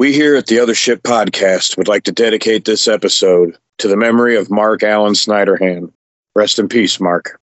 We here at The Othership Podcast would like to dedicate this episode to the memory of Mark Allen Snyderhan. Rest in peace, Mark.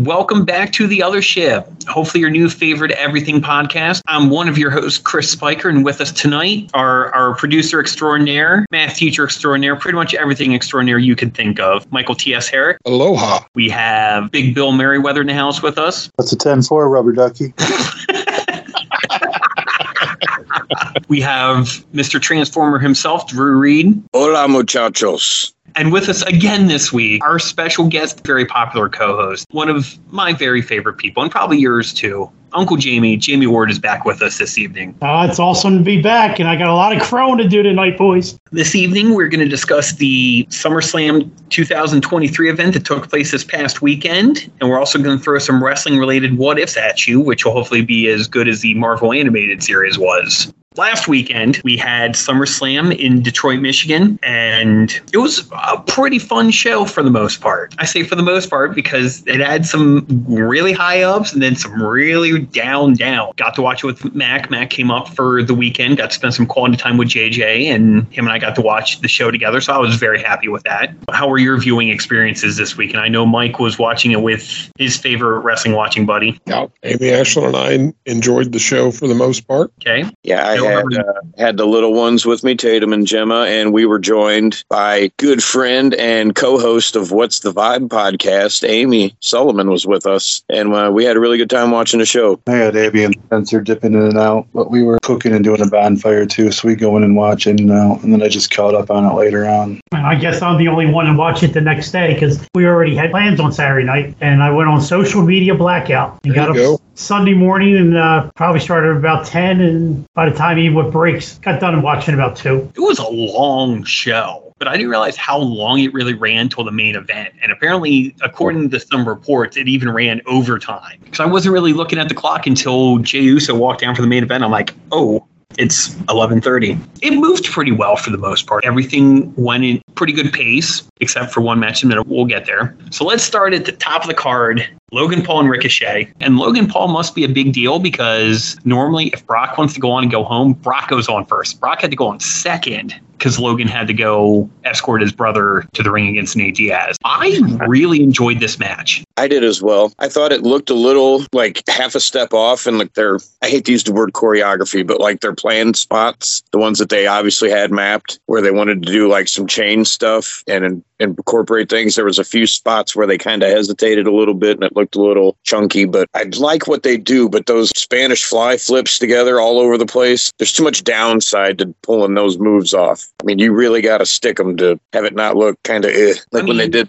Welcome back to The Othership, hopefully your new favorite everything podcast. I'm one of your hosts, Chris Spiker, and with us tonight are our producer extraordinaire, math teacher extraordinaire, pretty much everything extraordinaire you can think of, Michael T.S. Herrick. Aloha. We have Big Bill Merriweather in the house with us. That's a 10-4, rubber ducky. We have Mr. Transformer himself, Drew Reed. Hola, muchachos. And with us again this week, our special guest, very popular co-host, one of my very favorite people, and probably yours too, Uncle Jamie. Jamie Ward is back with us this evening. It's awesome to be back, and I got a lot of crowing to do tonight, boys. This evening, we're going to discuss the SummerSlam 2023 event that took place this past weekend, and we're also going to throw some wrestling-related what-ifs at you, which will hopefully be as good as the Marvel Animated Series was. Last weekend, we had SummerSlam in Detroit, Michigan, and it was a pretty fun show for the most part. I say for the most part because it had some really high ups and then some really down. Got to watch it with Mac. Mac came up for the weekend, got to spend some quality time with JJ, and him and I got to watch the show together, so I was very happy with that. How were your viewing experiences this weekend? I know Mike was watching it with his favorite wrestling watching buddy. Yeah, Amy, Ashlyn, and I enjoyed the show for the most part. Okay. Yeah, I had the little ones with me, Tatum and Gemma, and we were joined by good friend and co-host of What's the Vibe podcast, Amy Sullivan was with us, and we had a really good time watching the show. I had Abby and Spencer dipping in and out, but we were cooking and doing a bonfire too, so we go in and watch it, and then I just caught up on it later on. I guess I'm the only one to watch it the next day because we already had plans on Saturday night, and I went on social media blackout and got up Sunday morning and probably started about 10, and by the time even with breaks, got done watching about 2. It was a long show. But I didn't realize how long it really ran till the main event. And apparently, according to some reports, it even ran overtime. Because I wasn't really looking at the clock until Jey Uso walked down for the main event. I'm like, oh, it's 11:30. It moved pretty well for the most part. Everything went in pretty good pace, except for one match, and we'll get there. So let's start at the top of the card. Logan Paul and Ricochet. And Logan Paul must be a big deal because normally if Brock wants to go on and go home, Brock goes on first. Brock had to go on second because Logan had to go escort his brother to the ring against Nate Diaz. I really enjoyed this match. I did as well. I thought it looked a little like half a step off, and like their, I hate to use the word choreography, but like their planned spots, the ones that they obviously had mapped where they wanted to do like some chain stuff and incorporate things. There was a few spots where they kind of hesitated a little bit and it looked a little chunky, but I like what they do. But those Spanish fly flips together all over the place, there's too much downside to pulling those moves off. I mean, you really got to stick them to have it not look kind of like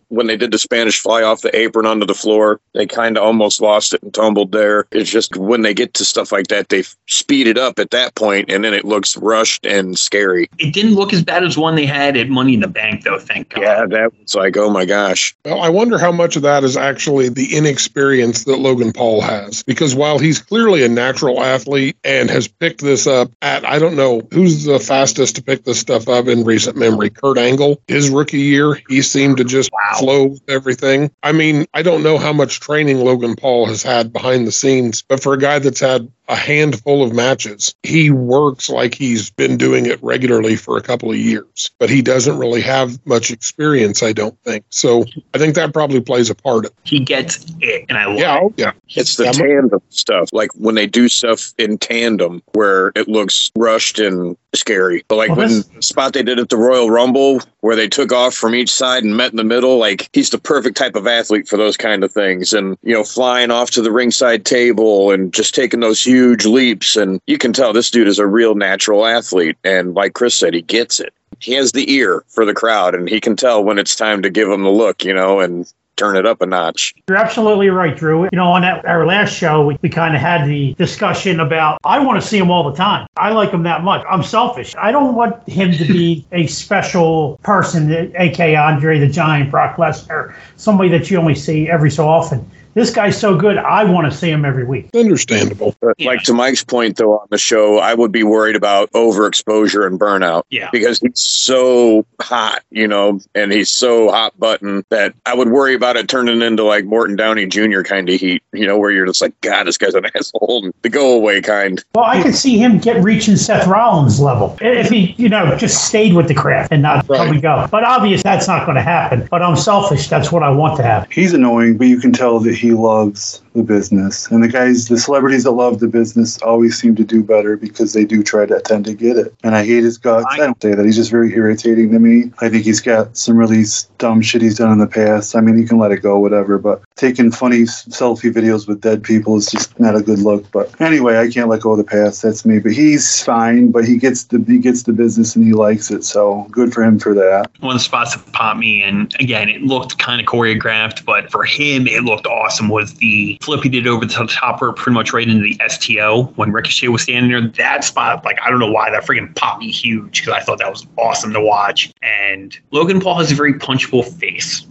when they did the Spanish fly off the apron onto the floor, they kind of almost lost it and tumbled there. It's just when they get to stuff like that, they speed it up at that point, and then it looks rushed and scary. It didn't look as bad as one they had at Money in the Bank, though, thank God. Yeah, that was like, oh my gosh. Well, I wonder how much of that is actually the inexperience that Logan Paul has, because while he's clearly a natural athlete and has picked this up at, I don't know who's the fastest to pick this stuff up in recent memory, Kurt Angle, his rookie year, he seemed to just flow with everything. I mean, I don't know how much training Logan Paul has had behind the scenes, but for a guy that's had a handful of matches. He works like he's been doing it regularly for a couple of years, but he doesn't really have much experience, I don't think. So I think that probably plays a part of it. He gets it, and I love it. Yeah. It's the tandem stuff. Like when they do stuff in tandem where it looks rushed and scary. But like when the spot they did at the Royal Rumble where they took off from each side and met in the middle, like he's the perfect type of athlete for those kind of things. And, you know, flying off to the ringside table and just taking those huge leaps. And you can tell this dude is a real natural athlete. And like Chris said, he gets it. He has the ear for the crowd and he can tell when it's time to give him the look, you know, and turn it up a notch. You're absolutely right, Drew. You know, on our last show, we kind of had the discussion about, I want to see him all the time. I like him that much. I'm selfish. I don't want him to be a special person, a.k.a. Andre the Giant, Brock Lesnar, somebody that you only see every so often. This guy's so good, I want to see him every week. Understandable. But like to Mike's point, though, on the show, I would be worried about overexposure and burnout. Yeah. Because he's so hot, you know, and he's so hot button that I would worry about it turning into like Morton Downey Jr. kind of heat, you know, where you're just like, God, this guy's an asshole, and the go away kind. Well, I could see him reaching Seth Rollins level if he, you know, just stayed with the craft and not come and go. But obviously, that's not going to happen. But I'm selfish. That's what I want to happen. He's annoying, but you can tell that he loves the business, and the celebrities that love the business always seem to do better because they do tend to get it. And I hate his guts. I don't say that. He's just very irritating to me. I think he's got some really dumb shit he's done in the past. I mean, you can let it go, whatever, but taking funny selfie videos with dead people is just not a good look. But anyway, I can't let go of the past. That's me. But he's fine, but he gets the business and he likes it. So good for him for that. One of the spots that popped me, and again, it looked kind of choreographed, but for him, it looked awesome, was the flip he did over the top rope pretty much right into the STO when Ricochet was standing there. That spot, like, I don't know why that freaking popped me huge, because I thought that was awesome to watch. And Logan Paul has a very punchable face.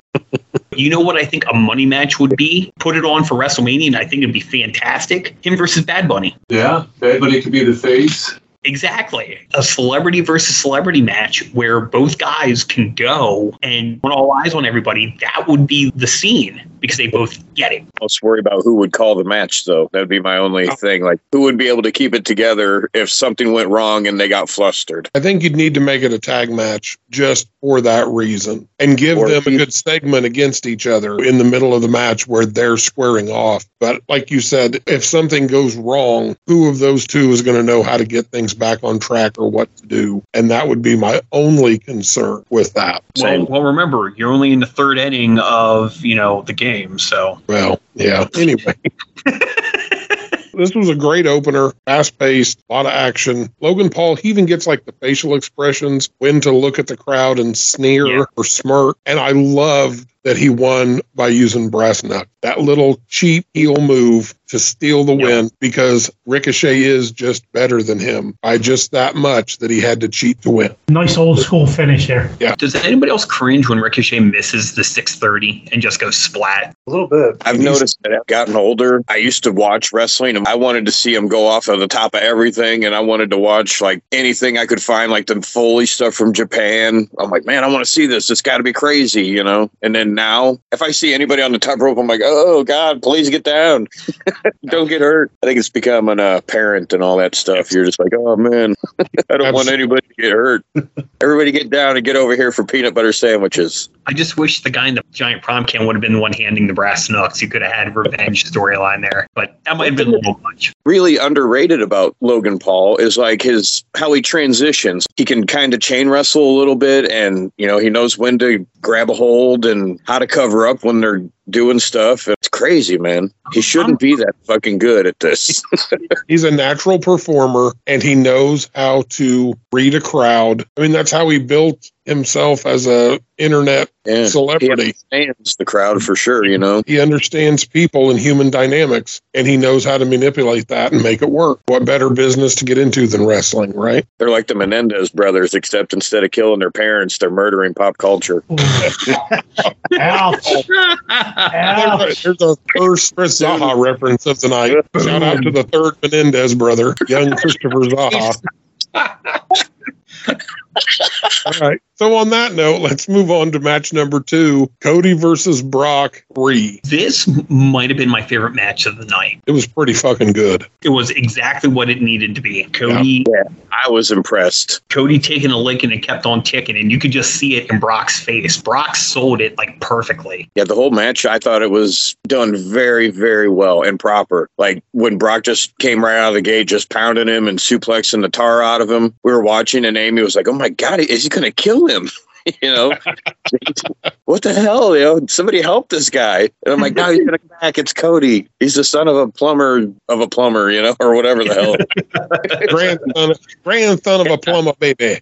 You know what I think a money match would be? Put it on for WrestleMania, and I think it'd be fantastic. Him versus Bad Bunny. Yeah, Bad Bunny could be the face. Exactly. A celebrity versus celebrity match where both guys can go and put all eyes on everybody. That would be the scene because they both get it. I was worried about who would call the match, though. That would be my only thing. Like, who would be able to keep it together if something went wrong and they got flustered? I think you'd need to make it a tag match just for that reason and give them a good segment against each other in the middle of the match where they're squaring off. But like you said, if something goes wrong, who of those two is going to know how to get things back on track or what to do? And that would be my only concern with that. Well, remember, you're only in the third inning of, you know, the game. So, well, yeah. Anyway. This was a great opener, fast-paced, a lot of action. Logan Paul, he even gets like the facial expressions, when to look at the crowd and sneer or smirk. And I loved that he won by using brass knuck. That little cheap heel move to steal the win, because Ricochet is just better than him by just that much that he had to cheat to win. Nice old school finish there. Yeah. Does anybody else cringe when Ricochet misses the 630 and just goes splat? A little bit. I've noticed that I've gotten older. I used to watch wrestling and I wanted to see him go off of the top of everything, and I wanted to watch like anything I could find, like the Foley stuff from Japan. I'm like, man, I want to see this. It's got to be crazy, you know? And then now, if I see anybody on the top rope, I'm like, oh, God, please get down. Don't get hurt. I think it's become an parent and all that stuff. You're just like, oh, man, I don't want anybody to get hurt. Everybody get down and get over here for peanut butter sandwiches. I just wish the guy in the giant prom can would have been the one handing the brass knucks. You could have had revenge storyline there, but that might have been a little much. Really underrated about Logan Paul is like how he transitions. He can kind of chain wrestle a little bit, and, you know, he knows when to grab a hold and how to cover up when they're doing stuff. It's crazy, man. He shouldn't be that fucking good at this. He's a natural performer, and he knows how to read a crowd. I mean, that's how he built himself as a internet celebrity. He understands the crowd for sure, you know. He understands people and human dynamics, and he knows how to manipulate that and make it work. What better business to get into than wrestling, right? They're like the Menendez brothers, except instead of killing their parents, they're murdering pop culture. Ouch. There's a first Chris Zaha reference of the night. Shout out to the third Menendez brother, young Christopher Zaha. All right. So on that note, let's move on to match number 2, Cody versus Brock 3. This might have been my favorite match of the night. It was pretty fucking good. It was exactly what it needed to be. Cody. Yeah. I was impressed. Cody taking a lick and it kept on ticking, and you could just see it in Brock's face. Brock sold it like perfectly. Yeah, the whole match, I thought it was done very, very well and proper. Like when Brock just came right out of the gate, just pounding him and suplexing the tar out of him. We were watching and Amy was like, oh my God, is he going to kill him? You know, what the hell? You know, somebody help this guy. And I'm like, no, he's gonna come back. It's Cody. He's the son of a plumber, you know, or whatever the hell. grandson of a plumber, baby.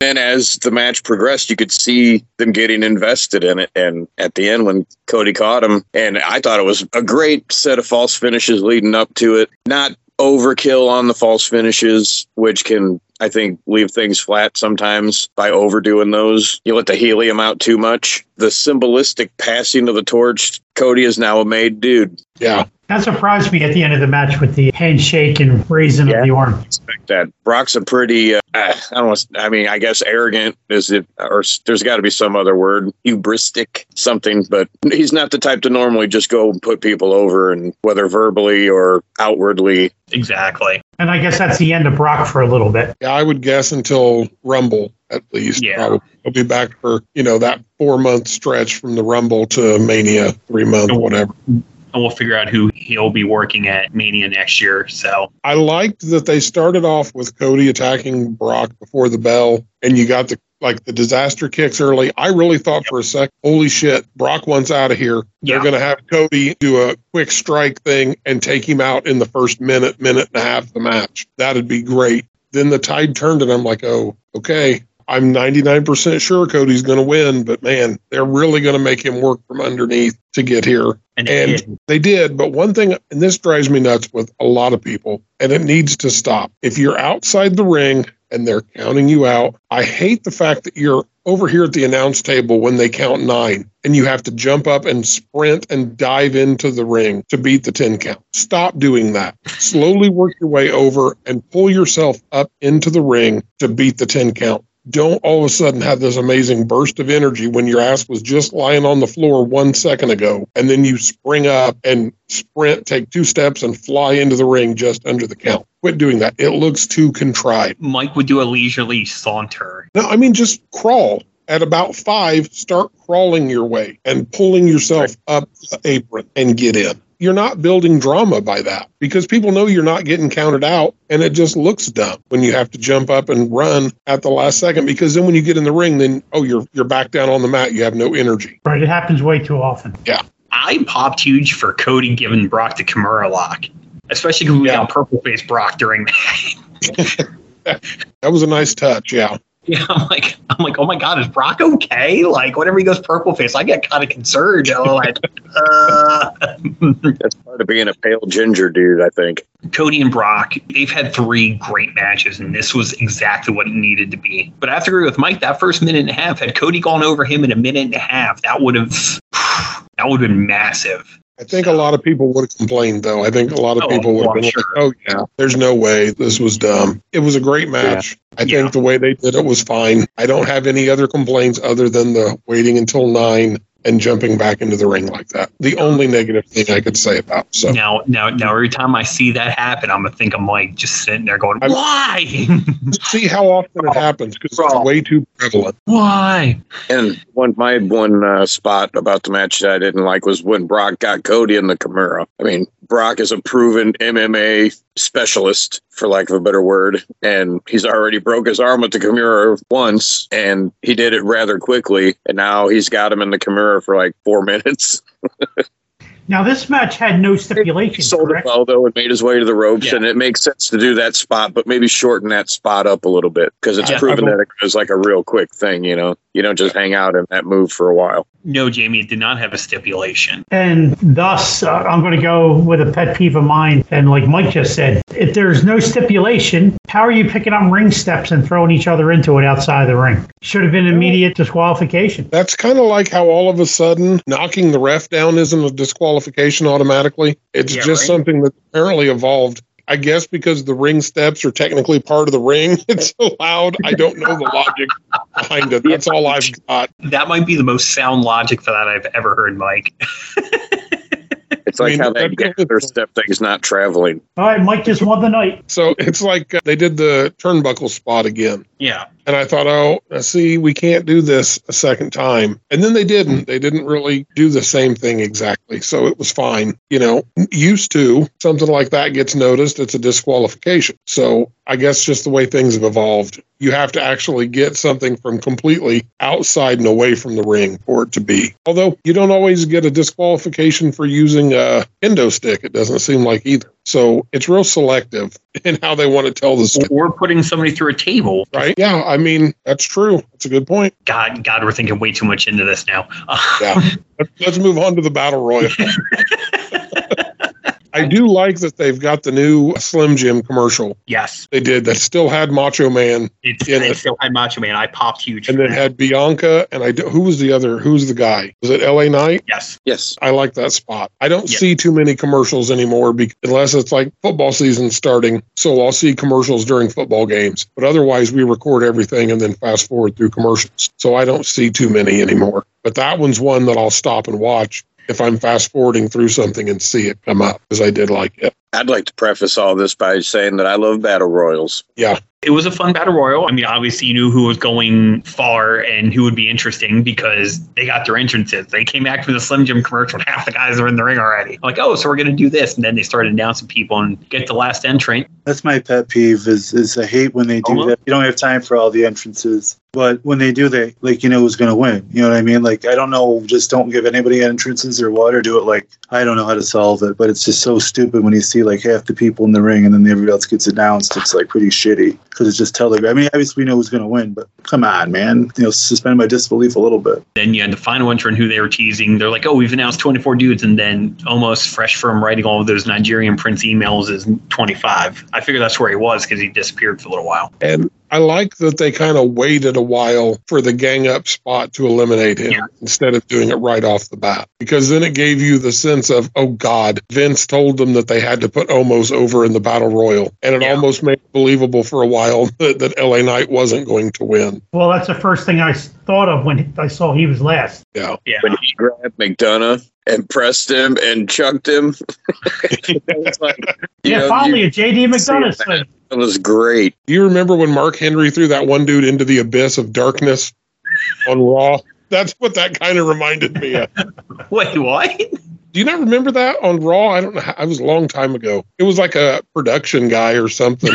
And as the match progressed, you could see them getting invested in it. And at the end, when Cody caught him, and I thought it was a great set of false finishes leading up to it. Not overkill on the false finishes, which can, I think, leave things flat sometimes by overdoing those. You let the helium out too much. The symbolistic passing of the torch, Cody is now a made dude. Yeah. That surprised me at the end of the match with the handshake and raising of the arm. I expect that. Brock's a pretty, I guess arrogant is it, or there's got to be some other word, hubristic something, but he's not the type to normally just go and put people over, and whether verbally or outwardly. Exactly. And I guess that's the end of Brock for a little bit. Yeah, I would guess until Rumble, at least. Yeah. Probably. He'll be back for, you know, that 4-month stretch from the Rumble to Mania, 3 months, whatever. And we'll figure out who he'll be working at Mania next year. So I liked that they started off with Cody attacking Brock before the bell, and you got the disaster kicks early. I really thought for a second, holy shit, Brock wants out of here. Yeah. They're going to have Cody do a quick strike thing and take him out in the first minute and a half of the match. That'd be great. Then the tide turned, and I'm like, oh, okay. I'm 99% sure Cody's going to win, but man, they're really going to make him work from underneath to get here. And they did. But one thing, and this drives me nuts with a lot of people, and it needs to stop. If you're outside the ring and they're counting you out, I hate the fact that you're over here at the announce table when they count 9 and you have to jump up and sprint and dive into the ring to beat the 10 count. Stop doing that. Slowly work your way over and pull yourself up into the ring to beat the 10 count. Don't all of a sudden have this amazing burst of energy when your ass was just lying on the floor 1 second ago, and then you spring up and sprint, take 2 steps, and fly into the ring just under the count. Quit doing that. It looks too contrived. Mike would do a leisurely saunter. No, I mean, just crawl. At about 5, start crawling your way and pulling yourself up the apron and get in. You're not building drama by that, because people know you're not getting counted out, and it just looks dumb when you have to jump up and run at the last second, because then when you get in the ring, then, oh, you're back down on the mat. You have no energy. Right. It happens way too often. Yeah. I popped huge for Cody giving Brock the Kimura lock, especially because we got purple face Brock during that. That was a nice touch. Yeah. Yeah, I'm like, oh my God, is Brock okay? Like, whenever he goes purple face, I get kind of concerned. I'm like, That's part of being a pale ginger dude, I think. Cody and Brock, they've had 3 great matches, and this was exactly what it needed to be. But I have to agree with Mike, that first minute and a half, had Cody gone over him in a minute and a half, that would have been massive. I think a lot of people would have complained, though. I think a lot of people would have been like, oh, yeah, there's no way. This was dumb. It was a great match. Yeah. I think the way they did it was fine. I don't have any other complaints other than the waiting until 9 and jumping back into the ring like that. The only negative thing I could say about. So now, every time I see that happen, I'm going to think of Mike just sitting there going, why? See how often it happens, because it's way too prevalent. Why? And my spot about the match that I didn't like was when Brock got Cody in the Kimura. I mean, Brock is a proven MMA specialist, for lack of a better word, and he's already broke his arm with the Kimura once, and he did it rather quickly, and now he's got him in the Kimura for like 4 minutes. Now, this match had no stipulation, sold correct? It well, though. It made his way to the ropes, and it makes sense to do that spot, but maybe shorten that spot up a little bit, because it's proven that it was like a real quick thing, you know? You don't just hang out in that move for a while. No, Jamie, it did not have a stipulation. And thus, I'm going to go with a pet peeve of mine, and like Mike just said, if there's no stipulation, how are you picking up ring steps and throwing each other into it outside of the ring? Should have been immediate disqualification. That's kind of like how all of a sudden knocking the ref down isn't a disqualification automatically. It's just something that apparently evolved. I guess because the ring steps are technically part of the ring, it's allowed. I don't know the logic behind it. That's all I've got. That might be the most sound logic for that I've ever heard, Mike. It's like how that Gunther step thing's not traveling. All right, Mike just won the night. So it's like they did the turnbuckle spot again. Yeah. And I thought, oh, see, we can't do this a second time. And then they didn't. They didn't really do the same thing exactly. So it was fine. You know, used to something like that gets noticed. It's a disqualification. So I guess just the way things have evolved, you have to actually get something from completely outside and away from the ring for it to be. Although you don't always get a disqualification for using a kendo stick. It doesn't seem like either. So it's real selective in how they want to tell the story. Or putting somebody through a table. Right? Yeah, I mean, that's true. That's a good point. God, we're thinking way too much into this now. Yeah. Let's move on to the Battle Royal. I do like that they've got the new Slim Jim commercial. Yes. They did. That still had Macho Man. It still had Macho Man. I popped huge. And it had Bianca. And who was the other? Who's the guy? Was it LA Knight? Yes. Yes. I like that spot. I don't see too many commercials anymore unless it's like football season starting. So I'll see commercials during football games. But otherwise, we record everything and then fast forward through commercials. So I don't see too many anymore. But that one's one that I'll stop and watch if I'm fast forwarding through something and see it come up, because I did like it. I'd like to preface all this by saying that I love battle royals. Yeah. It was a fun battle royal. I mean, obviously you knew who was going far and who would be interesting because they got their entrances. They came back from the Slim Jim commercial and half the guys were in the ring already. I'm like, oh, so we're going to do this. And then they started announcing people and get the last entrant. That's my pet peeve is I hate when they do that. You don't have time for all the entrances. But when they do that, like, you know who's going to win. You know what I mean? Like, I don't know, just don't give anybody entrances or what, or do it like, I don't know how to solve it. But it's just so stupid when you see like half the people in the ring and then everybody else gets announced. It's like pretty shitty because it's just telegraphed. I mean, obviously we know who's going to win, but come on, man. You know, suspend my disbelief a little bit. Then you had the final entrant who they were teasing. They're like, oh, we've announced 24 dudes. And then almost fresh from writing all of those Nigerian Prince emails is 25. I figure that's where he was because he disappeared for a little while. And I like that they kind of waited a while for the gang up spot to eliminate him instead of doing it right off the bat, because then it gave you the sense of, oh, God, Vince told them that they had to put Omos over in the Battle Royal. And it almost made it believable for a while that LA Knight wasn't going to win. Well, that's the first thing I thought of when I saw he was last. Yeah. When he grabbed McDonough and pressed him and chucked him. It's like, finally, a J.D. McDonough thing. It was great. Do you remember when Mark Henry threw that one dude into the abyss of darkness on Raw? That's what that kind of reminded me of. Wait, what? Do you not remember that on Raw? I don't know. It was a long time ago. It was like a production guy or something,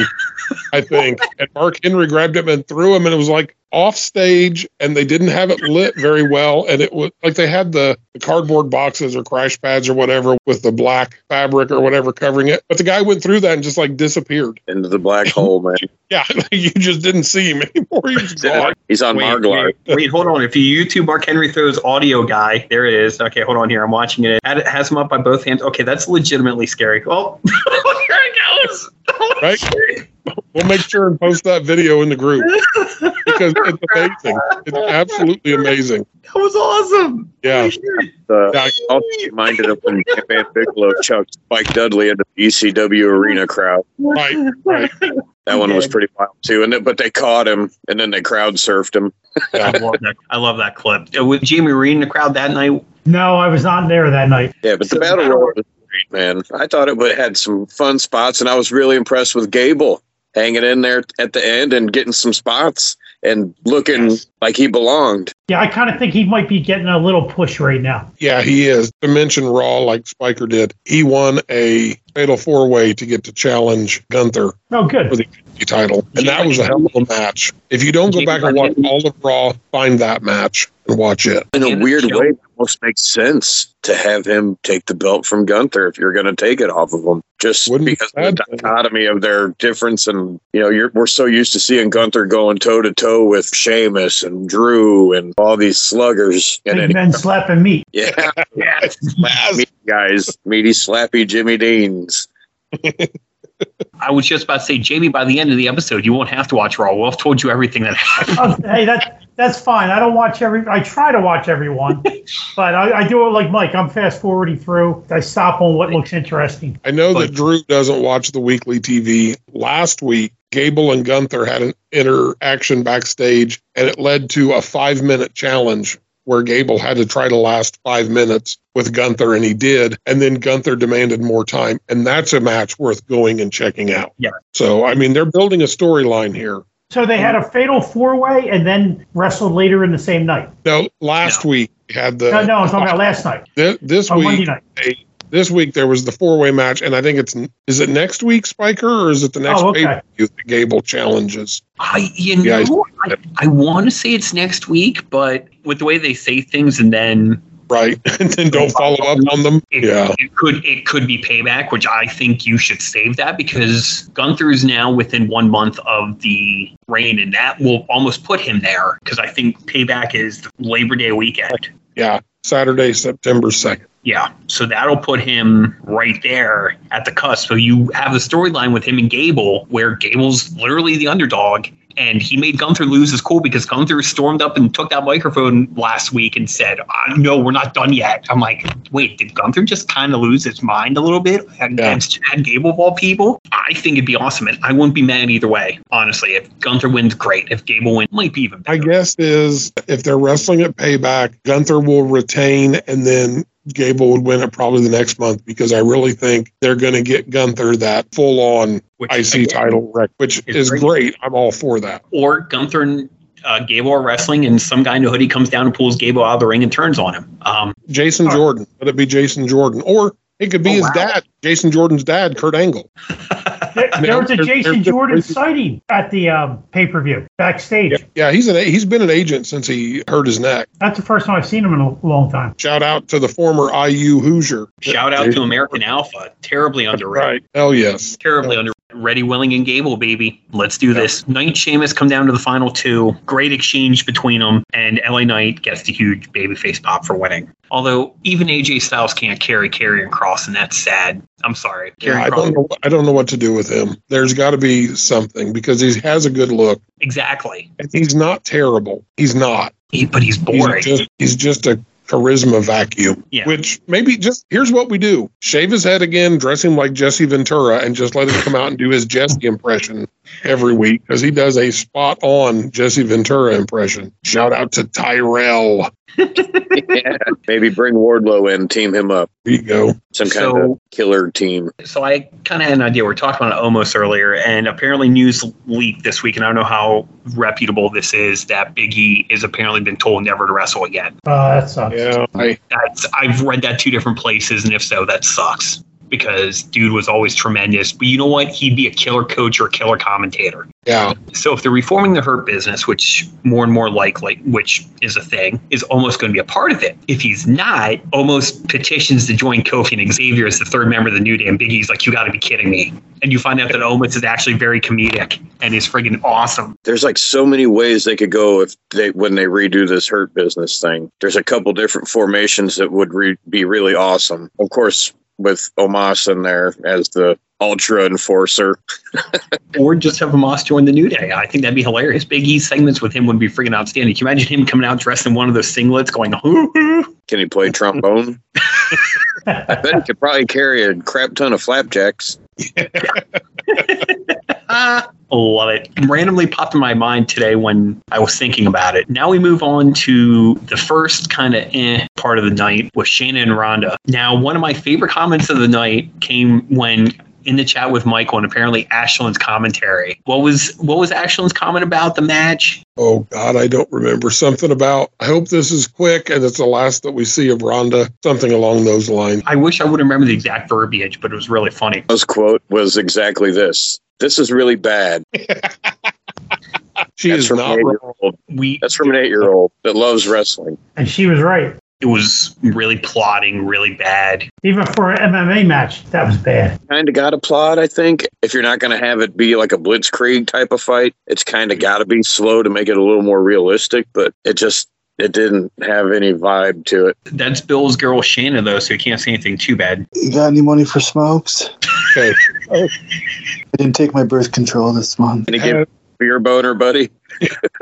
I think. And Mark Henry grabbed him and threw him, and it was like off stage, and they didn't have it lit very well. And it was like they had the cardboard boxes or crash pads or whatever with the black fabric or whatever covering it. But the guy went through that and just like disappeared into the black hole, man. Yeah, you just didn't see him anymore. He's on Marglar. Wait, hold on. If you YouTube Mark Henry throws audio guy, there it is. Okay, hold on here. I'm watching it. It has him up by both hands. Okay, that's legitimately scary. Oh, here it goes. Right? We'll make sure and post that video in the group because it's amazing. It's absolutely amazing. That was awesome. Yeah. I also reminded of when Van Bigelow chucked Mike Dudley in the ECW arena crowd. Right. That one was pretty wild too, but they caught him and then they crowd surfed him. Yeah, I love that clip. Was Jamie Reed in the crowd that night? No, I was not there that night. Yeah, but the battle royal was great, man. I thought it had some fun spots, and I was really impressed with Gable hanging in there at the end and getting some spots and looking like he belonged. Yeah, I kind of think he might be getting a little push right now. Yeah, he is. To mention Raw, like Spiker did, he won a fatal four-way to get to challenge Gunther. Oh, good. For the title. And that was a hell of a match. If you don't go back and watch all of Raw, find that match and watch it. In a weird way, it almost makes sense to have him take the belt from Gunther if you're going to take it off of him. Just because of the dichotomy of their difference. And, you know, we're so used to seeing Gunther going toe-to-toe with Sheamus and Drew and all these sluggers. Big men slapping meat. Yeah. Meat guys. Meaty, slappy Jimmy Deans. I was just about to say, Jamie, by the end of the episode, you won't have to watch Raw. We'll have told you everything that happened. Hey, that That's fine. I don't watch every. I try to watch everyone, but I do it like Mike. I'm fast forwarding through. I stop on what looks interesting. I know that Drew doesn't watch the weekly TV. Last week, Gable and Gunther had an interaction backstage, and it led to a 5-minute challenge where Gable had to try to last 5 minutes with Gunther, and he did. And then Gunther demanded more time, and that's a match worth going and checking out. Yeah. So, I mean, they're building a storyline here. So they had a fatal four-way and then wrestled later in the same night. No, last week had the... No, I'm talking about last night. This week, Monday night. This week there was the four-way match, and I think it's... Is it next week, Spiker, or is it the next pay-per-view that Gable challenges? I want to say it's next week, but with the way they say things and then... Right, and then don't follow up on them. It could be Payback, which I think you should save that because Gunther is now within 1 month of the reign, and that will almost put him there because I think Payback is the Labor Day weekend. Yeah, Saturday, September 2nd. Yeah, so that'll put him right there at the cusp. So you have the storyline with him and Gable where Gable's literally the underdog. And he made Gunther lose his cool because Gunther stormed up and took that microphone last week and said, no, we're not done yet. I'm like, wait, did Gunther just kind of lose his mind a little bit against Chad Gable of all people? I think it'd be awesome. And I wouldn't be mad either way. Honestly, if Gunther wins, great. If Gable wins, it might be even better. My guess is if they're wrestling at Payback, Gunther will retain and then Gable would win it probably the next month because I really think they're going to get Gunther that full-on IC title wreck, which is great. I'm all for that. Or Gunther and Gable are wrestling and some guy in a hoodie comes down and pulls Gable out of the ring and turns on him. Jason Jordan. Let it be Jason Jordan. Or it could be his dad, Jason Jordan's dad, Kurt Angle. There was a Jason Jordan sighting at the pay-per-view backstage. Yeah, he's been an agent since he hurt his neck. That's the first time I've seen him in a long time. Shout out to the former IU Hoosier. Shout out to American Alpha. Terribly underrated. Right. Hell yes. Terribly underrated. Ready, willing, and Gable, baby. Let's do this. Knight Sheamus come down to the final two. Great exchange between them, and LA Knight gets the huge babyface pop for winning. Although even AJ Styles can't carry Karrion Kross, and that's sad. I'm sorry. I don't know what to do with him. There's got to be something because he has a good look. Exactly. And he's not terrible. He's not. But he's boring. He's just a charisma vacuum, which maybe just here's what we do. Shave his head again, dress him like Jesse Ventura, and just let him come out and do his Jesse impression every week because he does a spot on Jesse Ventura impression. Shout out to Tyrell. Yeah, maybe bring Wardlow in, team him up. There you go. Some kind of killer team. So I kind of had an idea. We were talking about Omos earlier, and apparently news leaked this week, and I don't know how reputable this is, that Big E has apparently been told never to wrestle again. That sucks. Yeah, I've read that two different places, and if so, that sucks. Because dude was always tremendous. But you know what? He'd be a killer coach or a killer commentator. Yeah. So if they're reforming the Hurt Business, which more and more likely, which is a thing, is almost going to be a part of it. If he's not, almost petitions to join Kofi and Xavier as the third member of the New Day. And Big E's like, you got to be kidding me. And you find out that Omos is actually very comedic and is friggin' awesome. There's like so many ways they could go when they redo this Hurt Business thing. There's a couple different formations that would be really awesome. Of course, with Omos in there as the ultra enforcer. Or just have Omos join the New Day. I think that'd be hilarious. Big E segments with him would be freaking outstanding. Can you imagine him coming out dressed in one of those singlets going, hoo-hoo? Can he play trombone? I bet he could probably carry a crap ton of flapjacks. Love it. Randomly popped in my mind today when I was thinking about it. Now we move on to the first kind of part of the night with Shayna and Rhonda. Now, one of my favorite comments of the night came when in the chat with Michael and apparently Ashlyn's commentary. What was Ashlyn's comment about the match? Oh, God, I don't remember. Something about, I hope this is quick and it's the last that we see of Rhonda. Something along those lines. I wish I would remember the exact verbiage, but it was really funny. His quote was exactly this. This is really bad. She is not wrong. That's from an 8-year-old that loves wrestling. And she was right. It was really plotting, really bad. Even for an MMA match, that was bad. Kind of got to plot, I think. If you're not going to have it be like a blitzkrieg type of fight, it's kind of got to be slow to make it a little more realistic, but it didn't have any vibe to it. That's Bill's girl, Shayna, though, so you can't say anything too bad. You got any money for smokes? Okay. I didn't take my birth control this month. Can you get beer boner, buddy?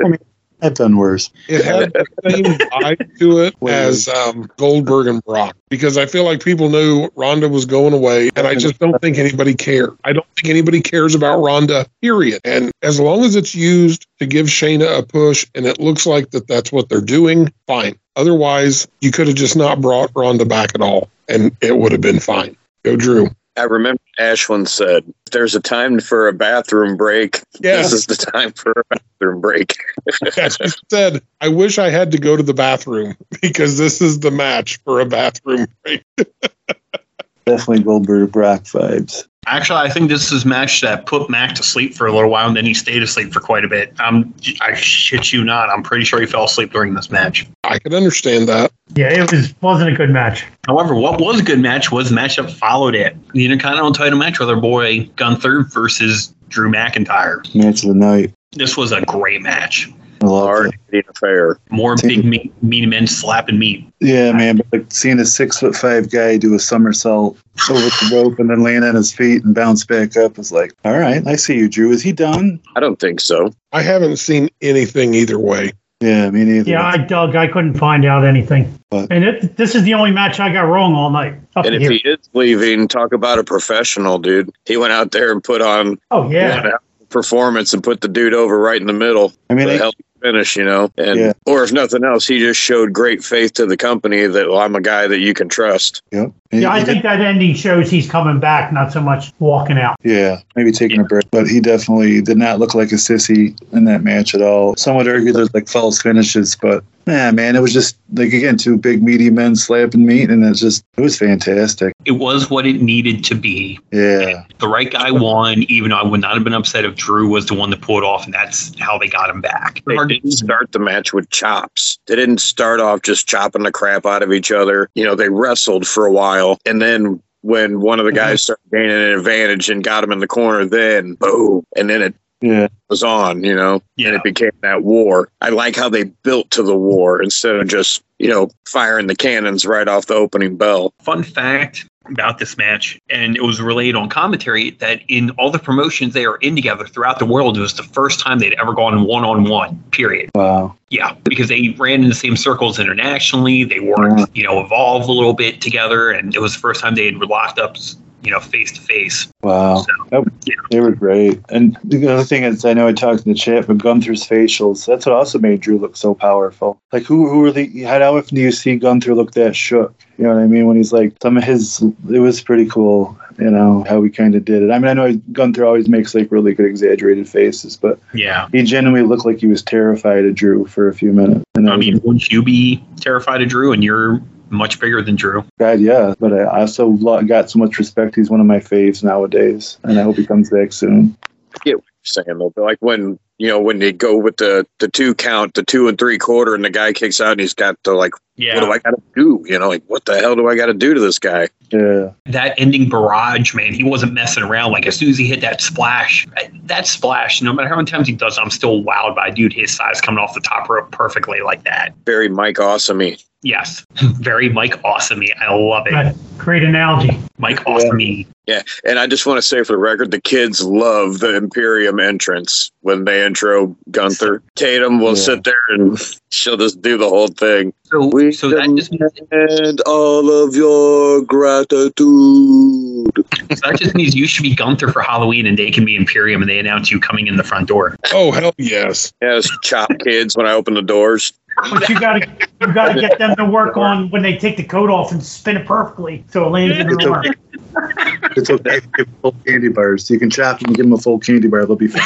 I mean, I've done worse. It had the same vibe to it as Goldberg and Brock, because I feel like people knew Rhonda was going away, and I just don't think anybody cared. I don't think anybody cares about Rhonda, period. And as long as it's used to give Shayna a push, and it looks like that's what they're doing, fine. Otherwise, you could have just not brought Rhonda back at all, and it would have been fine. Go Drew. I remember Ashlyn said, there's a time for a bathroom break. Yeah. This is the time for a bathroom break. Yeah, she said, I wish I had to go to the bathroom because this is the match for a bathroom break. Definitely Goldberg Brock vibes. Actually, I think this is a match that put Mac to sleep for a little while, and then he stayed asleep for quite a bit. I shit you not. I'm pretty sure he fell asleep during this match. I can understand that. Yeah, it wasn't a good match. However, what was a good match was the match that followed it. The Intercontinental title match with our boy Gunther versus Drew McIntyre. Match of the night. This was a great match. Affair. More big meaty men slapping meat. Yeah, man. But seeing a 6'5" guy do a somersault over the rope and then land on his feet and bounce back up is like, all right, I see you, Drew. Is he done? I don't think so. I haven't seen anything either way. Yeah, me neither. Yeah, I dug. I couldn't find out anything. But, and this is the only match I got wrong all night. And if he is leaving, talk about a professional, dude. He went out there and put on. Oh yeah. Performance and put the dude over right in the middle. I mean, to help finish, you know, and yeah. Or if nothing else, he just showed great faith to the company that I'm a guy that you can trust. Yep. Yeah, I think that ending shows he's coming back, not so much walking out. Yeah, maybe taking a break, but he definitely did not look like a sissy in that match at all. Some would argue there's like false finishes, but nah, man, it was just like, again, two big meaty men slapping meat, and it was fantastic. It was what it needed to be. Yeah. And the right guy won, even though I would not have been upset if Drew was the one that pulled off, and that's how they got him back. They didn't start the match with chops. They didn't start off just chopping the crap out of each other. You know, they wrestled for a while, and then when one of the guys started gaining an advantage and got him in the corner, then boom, and then it was on, you know, and it became that war. I like how they built to the war instead of just, you know, firing the cannons right off the opening bell. Fun fact about this match, and it was relayed on commentary, that in all the promotions they are in together throughout the world, it was the first time they'd ever gone one-on-one, period. Wow. Yeah, because they ran in the same circles internationally. They worked, you know, evolved a little bit together, and it was the first time they had locked up, you know, face to face. Wow. So, they were great. And the other thing is, I know I talked in the chat, but Gunther's facials, that's what also made Drew look so powerful. Like, who are they? How often do you see Gunther look that shook? You know what I mean? When he's like, it was pretty cool, you know, how he kind of did it. I mean, I know Gunther always makes like really good exaggerated faces, but yeah, he genuinely looked like he was terrified of Drew for a few minutes. And I mean, wouldn't you be terrified of Drew? And you're much bigger than Drew. God, yeah. But I also got so much respect. He's one of my faves nowadays, and I hope he comes back soon. I get what you're saying, though. Like when, you know, when they go with the two count, the 2 3/4, and the guy kicks out, and he's got the like, what do I got to do? You know, like, what the hell do I got to do to this guy? Yeah. That ending barrage, man, he wasn't messing around. Like, as soon as he hit that splash, no matter how many times he does it, I'm still wowed by a dude his size coming off the top rope perfectly like that. Very Mike Awesome-y. Yes, very Mike Awesome-y. I love it. Great analogy. Mike Awesome-y. Yeah, and I just want to say for the record, the kids love the Imperium entrance when they intro Gunther. Tatum will sit there and she'll just do the whole thing. So that just means all of your gratitude. So that just means you should be Gunther for Halloween, and they can be Imperium, and they announce you coming in the front door. Oh, hell yes. Yes, chop kids when I open the doors. But you gotta get them to work on when they take the coat off and spin it perfectly so it lands in the arm. It's okay. Give them full candy bars. You can chop them and give them a full candy bar. They'll be fine.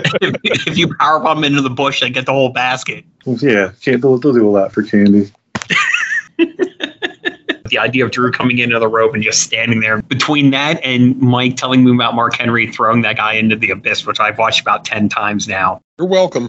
If you power bomb into the bush, they get the whole basket. Yeah, they'll do a lot for candy. The idea of Drew coming into the rope and just standing there. Between that and Mike telling me about Mark Henry throwing that guy into the abyss, which I've watched about 10 times now. You're welcome.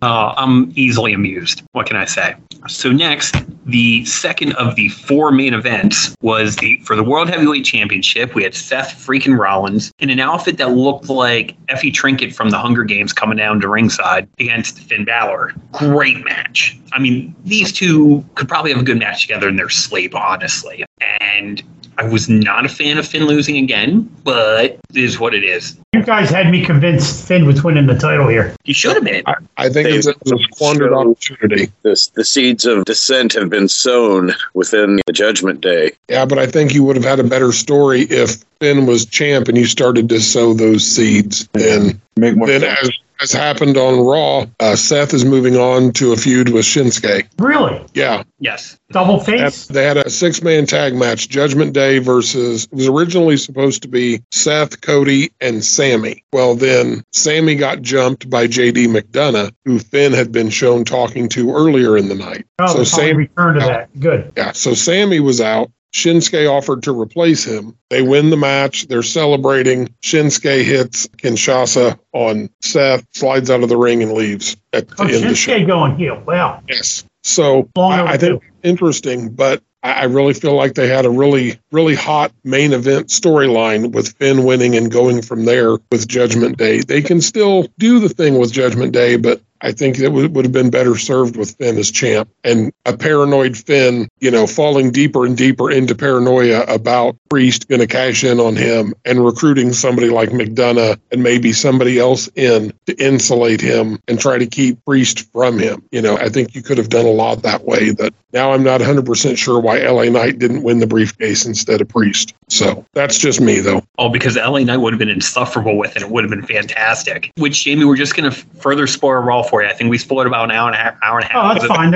I'm easily amused. What can I say? So next, the second of the four main events was for the World Heavyweight Championship. We had Seth freaking Rollins in an outfit that looked like Effie Trinket from the Hunger Games coming down to ringside against Finn Balor. Great match. I mean, these two could probably have a good match together in their sleep, honestly. And I was not a fan of Finn losing again, but it is what it is. You guys had me convinced Finn was winning the title here. He should have been. I think it's a squandered opportunity. The seeds of dissent have been sown within the Judgment Day. Yeah, but I think you would have had a better story if Finn was champ and you started to sow those seeds. And then as has happened on Raw, Seth is moving on to a feud with Shinsuke. Really? Yeah. Yes. Double face? They had a 6-man tag match, Judgment Day versus, it was originally supposed to be Seth, Cody, and Sammy. Well, then Sammy got jumped by J.D. McDonough, who Finn had been shown talking to earlier in the night. Oh, so Sammy returned to that. Good. Yeah, so Sammy was out. Shinsuke offered to replace him. They win the match. They're celebrating. Shinsuke hits Kinshasa on Seth, slides out of the ring, and leaves at the end of the show. Shinsuke going heel. Wow. Yes. So I think interesting, but I really feel like they had a really, really hot main event storyline with Finn winning and going from there with Judgment Day. They can still do the thing with Judgment Day, but I think it would have been better served with Finn as champ. And a paranoid Finn, you know, falling deeper and deeper into paranoia about Priest going to cash in on him and recruiting somebody like McDonough and maybe somebody else in to insulate him and try to keep Priest from him. You know, I think you could have done a lot that way. That now I'm not 100% sure why LA Knight didn't win the briefcase instead of Priest. So that's just me, though. Oh, because LA Knight would have been insufferable with it. It would have been fantastic. Which, Jamie, we're just going to further spoil Raw for you. I think we spoiled about an hour and a half. Oh, that's fine.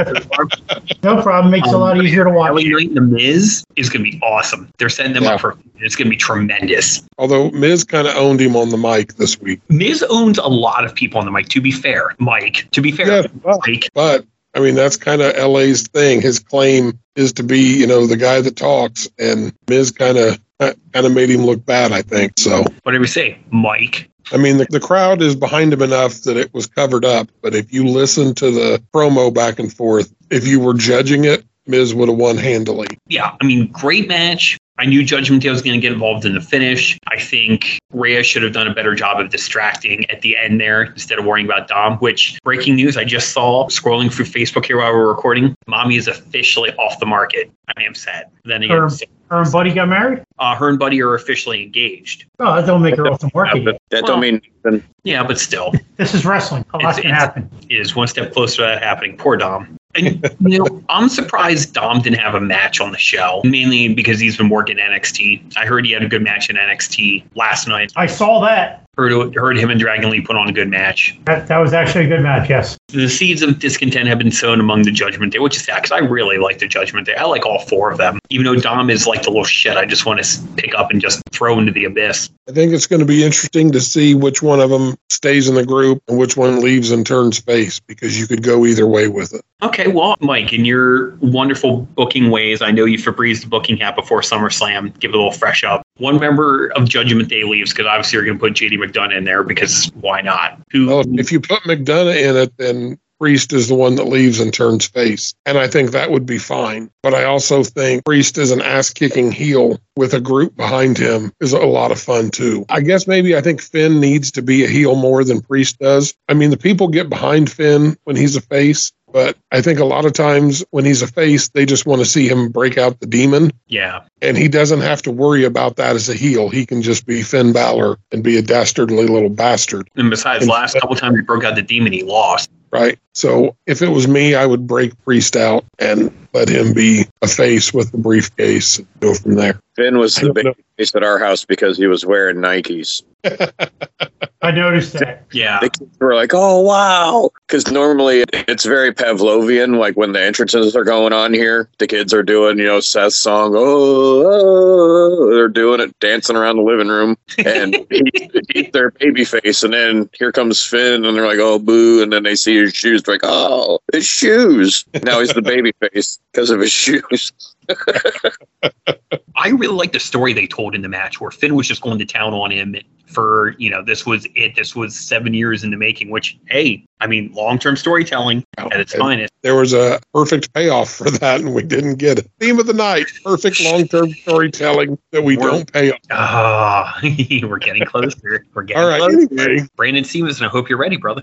No problem. Makes it a lot easier to watch. LA Knight and The Miz is going to be awesome. They're setting them up for it's going to be tremendous. Although Miz kind of owned him on the mic this week. Miz owns a lot of people on the mic, to be fair. Yeah, but I mean, that's kind of LA's thing. His claim is to be, you know, the guy that talks, and Miz kind of made him look bad, I think. So whatever you say, Mike. I mean, the crowd is behind him enough that it was covered up. But if you listen to the promo back and forth, if you were judging it, Miz would have won handily. Yeah, I mean, great match. I knew Judgment Day was going to get involved in the finish. I think Rhea should have done a better job of distracting at the end there instead of worrying about Dom, which, breaking news, I just saw scrolling through Facebook here while we were recording. Mommy is officially off the market. I am sad. Then again, her and Buddy got married? Her and Buddy are officially engaged. Oh, that don't make her off the market. That don't mean nothing. Yeah, but still. This is wrestling. A lot can happen. It is one step closer to that happening. Poor Dom. And, you know, I'm surprised Dom didn't have a match on the show, mainly because he's been working NXT. I heard he had a good match in NXT last night. I saw that. Heard him and Dragon Lee put on a good match. That was actually a good match, yes. The seeds of discontent have been sown among the Judgment Day, which is sad, because I really like the Judgment Day. I like all four of them. Even though Dom is like the little shit I just want to pick up and just throw into the abyss. I think it's going to be interesting to see which one of them stays in the group and which one leaves and turns face, because you could go either way with it. Okay, well, Mike, in your wonderful booking ways, I know you Febreze the booking hat before SummerSlam, give it a little fresh up. One member of Judgment Day leaves, because obviously you're going to put J.D. McDonough in there, because why not? Well, if you put McDonough in it, then Priest is the one that leaves and turns face. And I think that would be fine. But I also think Priest as an ass-kicking heel with a group behind him is a lot of fun, too. I guess maybe I think Finn needs to be a heel more than Priest does. I mean, the people get behind Finn when he's a face. But I think a lot of times when he's a face, they just want to see him break out the demon. Yeah. And he doesn't have to worry about that as a heel. He can just be Finn Balor and be a dastardly little bastard. And besides, last couple times he broke out the demon, he lost. Right. So if it was me, I would break Priest out and let him be a face with the briefcase and go from there. Finn was the big face at our house because he was wearing Nikes. I noticed that. Yeah. The kids were like, oh, wow. Because normally it's very Pavlovian. Like when the entrances are going on here, the kids are doing, you know, Seth's song. Oh, they're doing it, dancing around the living room and eat their baby face. And then here comes Finn and they're like, oh, boo. And then they see his shoes. They're like, oh, his shoes. Now he's the baby face because of his shoes. I really like the story they told in the match where Finn was just going to town on him for, you know, this was it. This was 7 years in the making, which, hey, I mean, long-term storytelling at its finest. There was a perfect payoff for that, and we didn't get it. Theme of the night, perfect long-term storytelling that we don't pay off. We're getting closer. All right, anyway. Brandon Stevens, and I hope you're ready, brother.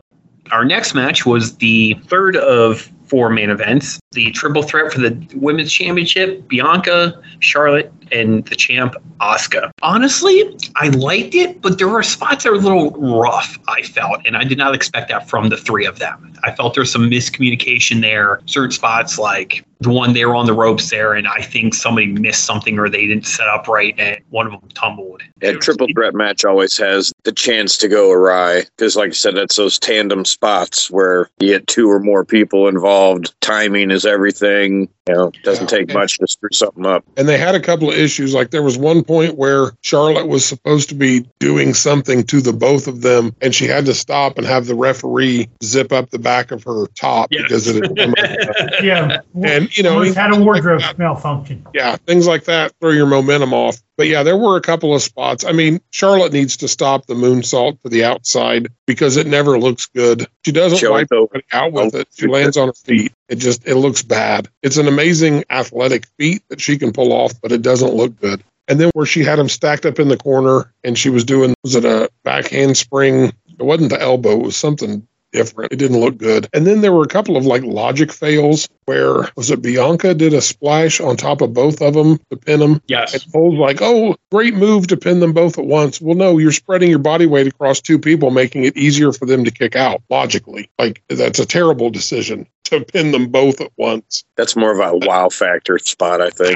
Our next match was the third of 4 main events. the triple threat for the women's championship, Bianca, Charlotte, and the champ, Asuka. Honestly, I liked it, but there were spots that were a little rough, I felt, and I did not expect that from the three of them. I felt there was some miscommunication there, certain spots like the one they were on the ropes there, and I think somebody missed something or they didn't set up right, and one of them tumbled. Yeah, triple threat match always has the chance to go awry, because like I said, that's those tandem spots where you get two or more people involved, timing is everything. You know, it doesn't take much to screw something up. And they had a couple of issues. Like there was one point where Charlotte was supposed to be doing something to the both of them, and she had to stop and have the referee zip up the back of her top because it had come up. And you know, we've had a wardrobe like malfunction. Yeah, things like that throw your momentum off. But yeah, there were a couple of spots. I mean, Charlotte needs to stop the moonsault to the outside because it never looks good. She doesn't wipe out with it. She lands on her feet. It looks bad. It's an amazing athletic feat that she can pull off, but it doesn't look good. And then where she had him stacked up in the corner and she was doing, was it a back handspring? It wasn't the elbow. It was something different. It didn't look good. And then there were a couple of like logic fails where, was it Bianca did a splash on top of both of them to pin them? Yes. And Cole's like, oh, great move to pin them both at once. Well, no, you're spreading your body weight across two people, making it easier for them to kick out logically. Like, that's a terrible decision to pin them both at once. That's more of a wow factor spot, I think.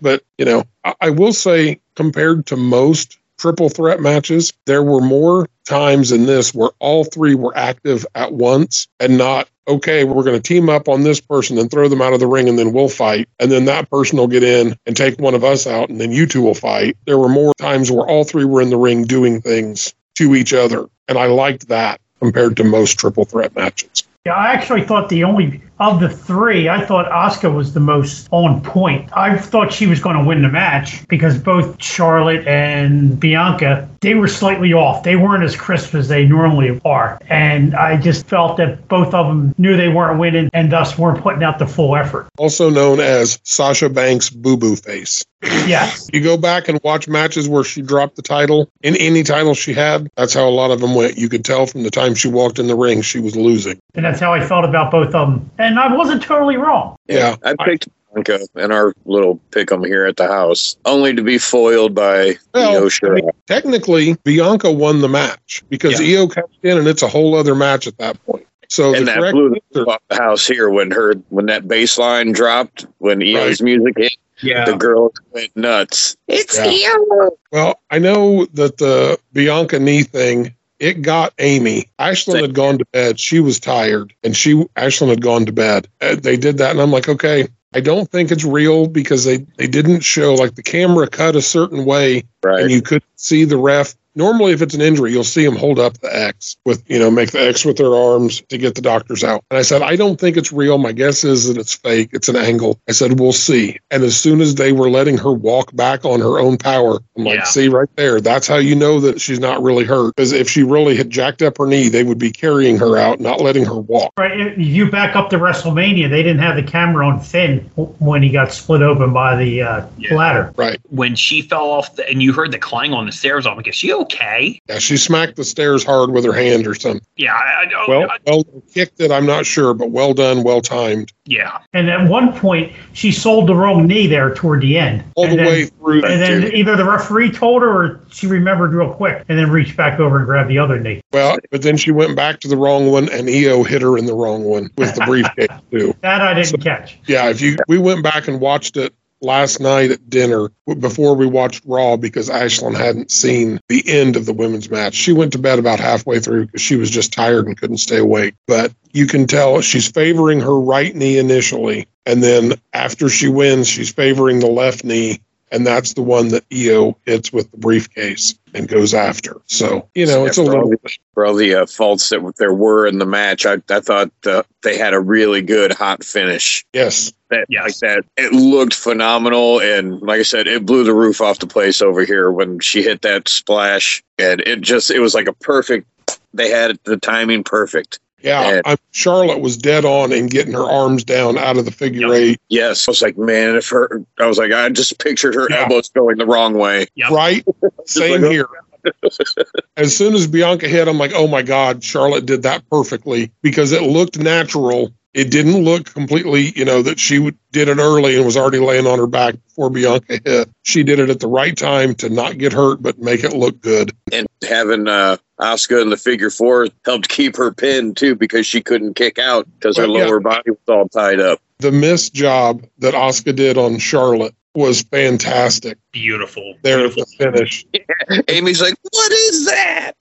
But, you know, I will say compared to most triple threat matches, there were more times in this where all three were active at once and not, okay, we're going to team up on this person and throw them out of the ring and then we'll fight. And then that person will get in and take one of us out and then you two will fight. There were more times where all three were in the ring doing things to each other. And I liked that compared to most triple threat matches. Yeah, I actually thought of the three, I thought Asuka was the most on point. I thought she was going to win the match because both Charlotte and Bianca, they were slightly off. They weren't as crisp as they normally are. And I just felt that both of them knew they weren't winning and thus weren't putting out the full effort. Also known as Sasha Banks' boo-boo face. Yes. You go back and watch matches where she dropped the title, in any title she had, that's how a lot of them went. You could tell from the time she walked in the ring, she was losing. And that's how I felt about both of them. And I wasn't totally wrong. Yeah, I picked Bianca in our little pick'em here at the house, only to be foiled by Iyo Shirai. I mean, technically, Bianca won the match because Iyo comes in and it's a whole other match at that point. So and that blew off the house here when that bass line dropped, when Io's music hit. Yeah. The girls went nuts. It's Iyo. Well, I know that the Bianca knee thing, it got Amy. Ashlyn had gone to bed. She was tired, and Ashlyn had gone to bed. They did that, and I'm like, okay, I don't think it's real because they didn't show, like the camera cut a certain way, and you couldn't see the ref. Normally, if it's an injury, you'll see them hold up the X with, you know, make the X with their arms to get the doctors out. And I said, I don't think it's real. My guess is that it's fake. It's an angle. I said, we'll see. And as soon as they were letting her walk back on her own power, I'm like, see right there. That's how you know that she's not really hurt. Because if she really had jacked up her knee, they would be carrying her out, not letting her walk. Right. You back up to WrestleMania. They didn't have the camera on Finn when he got split open by the ladder. Right. When she fell off and you heard the clang on the stairs, I'm like, she okay. Yeah, she smacked the stairs hard with her hand or something. Yeah, I know. Well, kicked it, I'm not sure, but well done, well timed. Yeah. And at one point, she sold the wrong knee there toward the end. All the way through. And then either the referee told her or she remembered real quick and then reached back over and grabbed the other knee. Well, but then she went back to the wrong one and Iyo hit her in the wrong one with the briefcase too. That I didn't catch. Yeah, we went back and watched it last night at dinner before we watched Raw because Ashlyn hadn't seen the end of the women's match. She went to bed about halfway through because she was just tired and couldn't stay awake. But you can tell she's favoring her right knee initially. And then after she wins, she's favoring the left knee. And that's the one that Iyo hits with the briefcase and goes after. So, you know, it's a little bit. For all the faults that there were in the match, I thought they had a really good hot finish. Yes. Like that. It looked phenomenal. And like I said, it blew the roof off the place over here when she hit that splash. And it was like a perfect, they had the timing perfect. Yeah, Charlotte was dead on in getting her arms down out of the figure eight. Yes. I was like, man, I just pictured her elbows going the wrong way. Yep. Right? Same here. As soon as Bianca hit, I'm like, oh my God, Charlotte did that perfectly because it looked natural It didn't look completely, you know, that she did it early and was already laying on her back before Bianca hit. She did it at the right time to not get hurt, but make it look good. And having Asuka in the figure four helped keep her pinned, too, because she couldn't kick out because her lower body was all tied up. The missed job that Asuka did on Charlotte was fantastic. Beautiful. There at the finish. Yeah. Amy's like, what is that?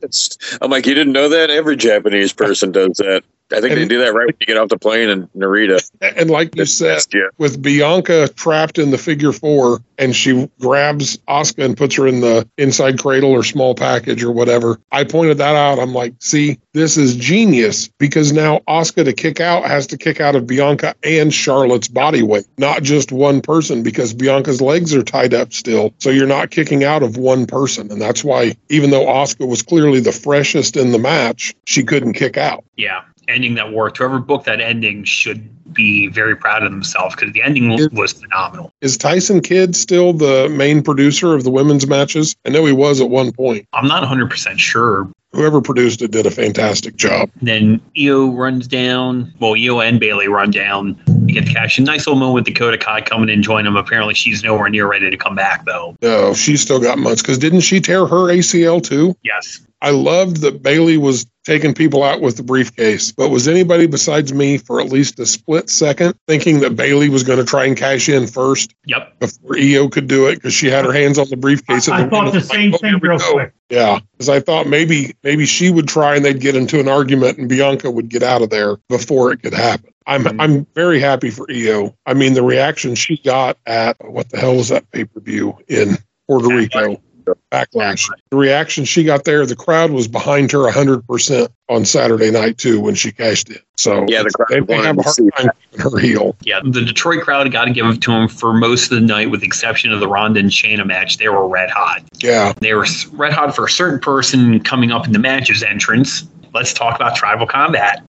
Missed. I'm like, you didn't know that? Every Japanese person does that. I think they do that right when you get off the plane in Narita. And like you said, with Bianca trapped in the figure four, and she grabs Asuka and puts her in the inside cradle or small package or whatever. I pointed that out. I'm like, see, this is genius, because now Asuka to kick out has to kick out of Bianca and Charlotte's body weight, not just one person, because Bianca's legs are tied up still. So you're not kicking out of one person. And that's why, even though Asuka was clearly the freshest in the match, she couldn't kick out. Yeah. Ending that worked. Whoever booked that ending should be very proud of themselves, because the ending was phenomenal. Is Tyson Kidd still the main producer of the women's matches? I know he was at one point. I'm not 100% sure. Whoever produced it did a fantastic job. And then Iyo runs down. Well, Iyo and Bailey run down to get the cash. A nice little moment with Dakota Kai coming in, joining them. Apparently, she's nowhere near ready to come back, though. No, she's still got months, because didn't she tear her ACL, too? Yes. I loved that Bailey was taking people out with the briefcase, but was anybody besides me for at least a split second thinking that Bailey was going to try and cash in first? Yep. Before Iyo could do it, because she had her hands on the briefcase. I thought the same thing real quick. Yeah, because I thought maybe she would try and they'd get into an argument and Bianca would get out of there before it could happen. I'm very happy for Iyo. I mean, the reaction she got at, what the hell was that pay-per-view in Puerto Rico? Backlash. The reaction she got there, the crowd was behind her 100% on Saturday night too when she cashed in. So yeah, the crowd they have a hard time keeping her heel. Yeah, the Detroit crowd, got to give it to them for most of the night, with the exception of the Rhonda and Shayna match. They were red hot. Yeah, they were red hot for a certain person coming up in the match's entrance. Let's talk about Tribal Combat.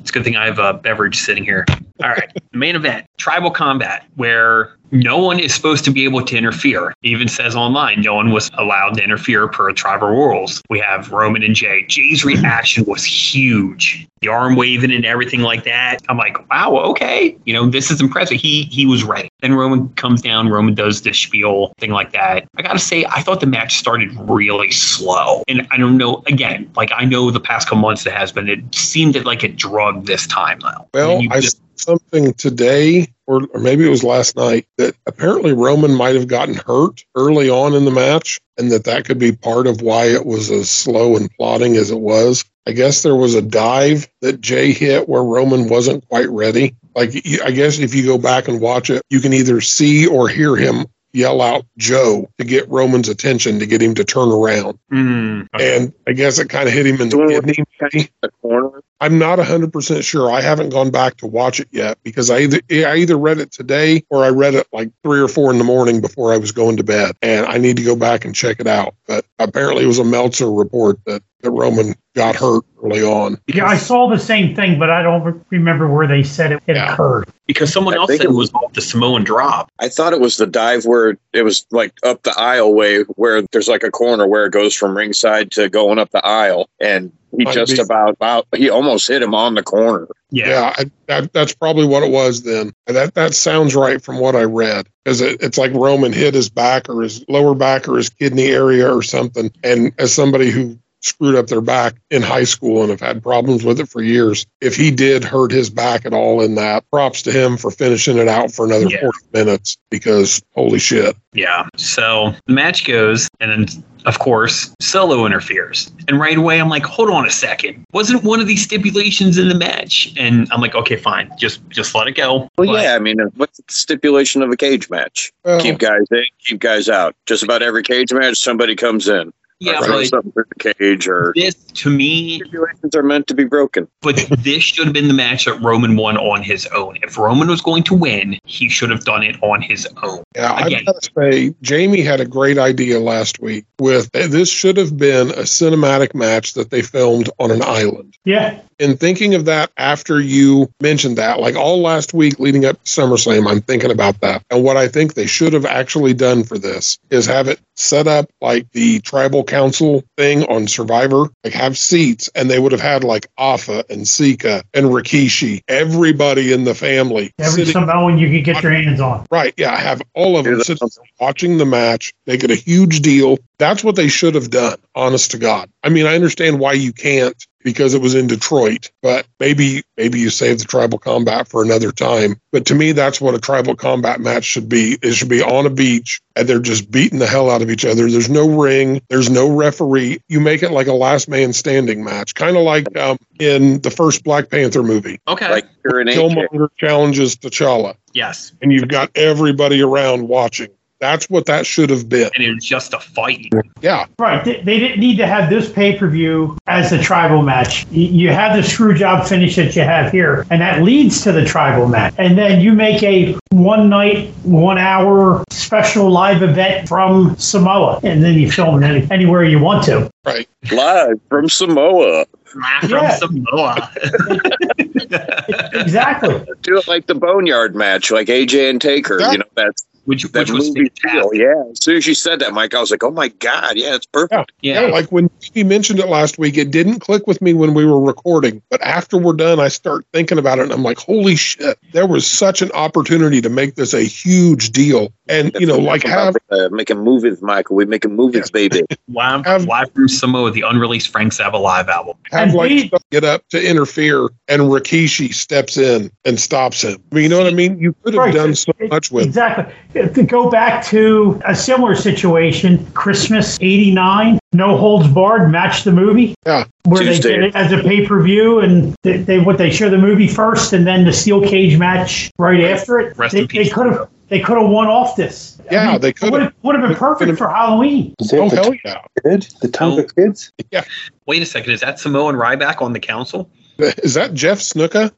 It's a good thing I have a beverage sitting here. All right. The main event, Tribal Combat, where no one is supposed to be able to interfere. It even says online, no one was allowed to interfere per tribal rules. We have Roman and Jey. Jey's reaction was huge. The arm waving and everything like that. I'm like, wow, okay. You know, this is impressive. He was ready. Then Roman comes down. Roman does the spiel, thing like that. I got to say, I thought the match started really slow. And I don't know, again, like I know the past couple months it has been, it seemed like it drug this time now. Well, I saw something today, or maybe it was last night, that apparently Roman might have gotten hurt early on in the match, and that could be part of why it was as slow and plodding as it was. I guess there was a dive that Jey hit where Roman wasn't quite ready. Like, I guess if you go back and watch it, you can either see or hear him yell out Joe to get Roman's attention, to get him to turn around. Okay. And I guess it kind of hit him in the kidney. The corner. I'm not 100% sure. I haven't gone back to watch it yet, because I either read it today or I read it like 3 or 4 in the morning before I was going to bed, and I need to go back and check it out. But apparently it was a Meltzer report that Roman got hurt early on. Yeah, I saw the same thing, but I don't remember where they said it occurred. Because someone else said it was off the Samoan drop. I thought it was the dive where it was like up the aisle way, where there's like a corner where it goes from ringside to going up the aisle, and he he almost hit him on the corner. Yeah, that's probably what it was then. That sounds right from what I read, because it's like Roman hit his back or his lower back or his kidney area or something. And as somebody who screwed up their back in high school and have had problems with it for years, if he did hurt his back at all in that, props to him for finishing it out for another 40 minutes, because holy shit. Yeah. So the match goes, and then of course Solo interferes, and right away I'm like, hold on a second, wasn't one of these stipulations in the match? And I'm like, okay, fine, just let it go. I mean, what's the stipulation of a cage match? Keep guys in, keep guys out. Just about every cage match somebody comes in. Yeah, the cage or this, to me, situations are meant to be broken. But this should have been the match that Roman won on his own. If Roman was going to win, he should have done it on his own. Yeah, I've got to say, Jamie had a great idea last week with this should have been a cinematic match that they filmed on an island. Yeah. in thinking of that after you mentioned that, like all last week leading up to SummerSlam, I'm thinking about that. And what I think they should have actually done for this is have it set up like the tribal council thing on Survivor, like have seats, and they would have had like Afa and Sika and Rikishi, everybody in the family. Every Samoan you could get your hands on. Right, yeah, have all of them sitting watching the match, make it a huge deal. That's what they should have done, honest to God. I mean, I understand why you can't because it was in Detroit, but maybe you save the tribal combat for another time. But to me, that's what a tribal combat match should be. It should be on a beach, and they're just beating the hell out of each other. There's no ring. There's no referee. You make it like a last man standing match, kind of like in the first Black Panther movie. Okay. Like Killmonger challenges T'Challa. Yes. And you've got everybody around watching. That's what that should have been. And it was just a fight. Yeah. Right. They didn't need to have this pay-per-view as a tribal match. You have the screw job finish that you have here, and that leads to the tribal match. And then you make a one-night, one-hour special live event from Samoa, and then you film it anywhere you want to. Right. Live from Samoa. Samoa. Exactly. Do it like the Boneyard match, like AJ and Taker. Yeah. You know, that's... Which was fantastic. Yeah, as soon as you said that, Mike, I was like, oh my God, yeah, it's perfect. Yeah. Yeah, like when he mentioned it last week, it didn't click with me when we were recording, but after we're done, I start thinking about it and I'm like, holy shit, there was such an opportunity to make this a huge deal. And, you know, like making movies, Michael. We're making movies, baby. Live from Samoa, the unreleased Frank Zappa live album. Have like get up to interfere, and Rikishi steps in and stops him. I mean, you know what I mean? You could have done so much with it. To go back to a similar situation, Christmas '89, No Holds Barred, match the movie. Yeah. Where Tuesday. They did it as a pay-per-view, and they show the movie first, and then the steel cage match right. after it. Rest in peace. They could have won off this. Yeah, I mean, they could have. Would have been perfect for Halloween. Oh, hell yeah. The Tonga Kids? Yeah. Wait a second. Is that Samoan Ryback on the council? Is that Jeff Snuka?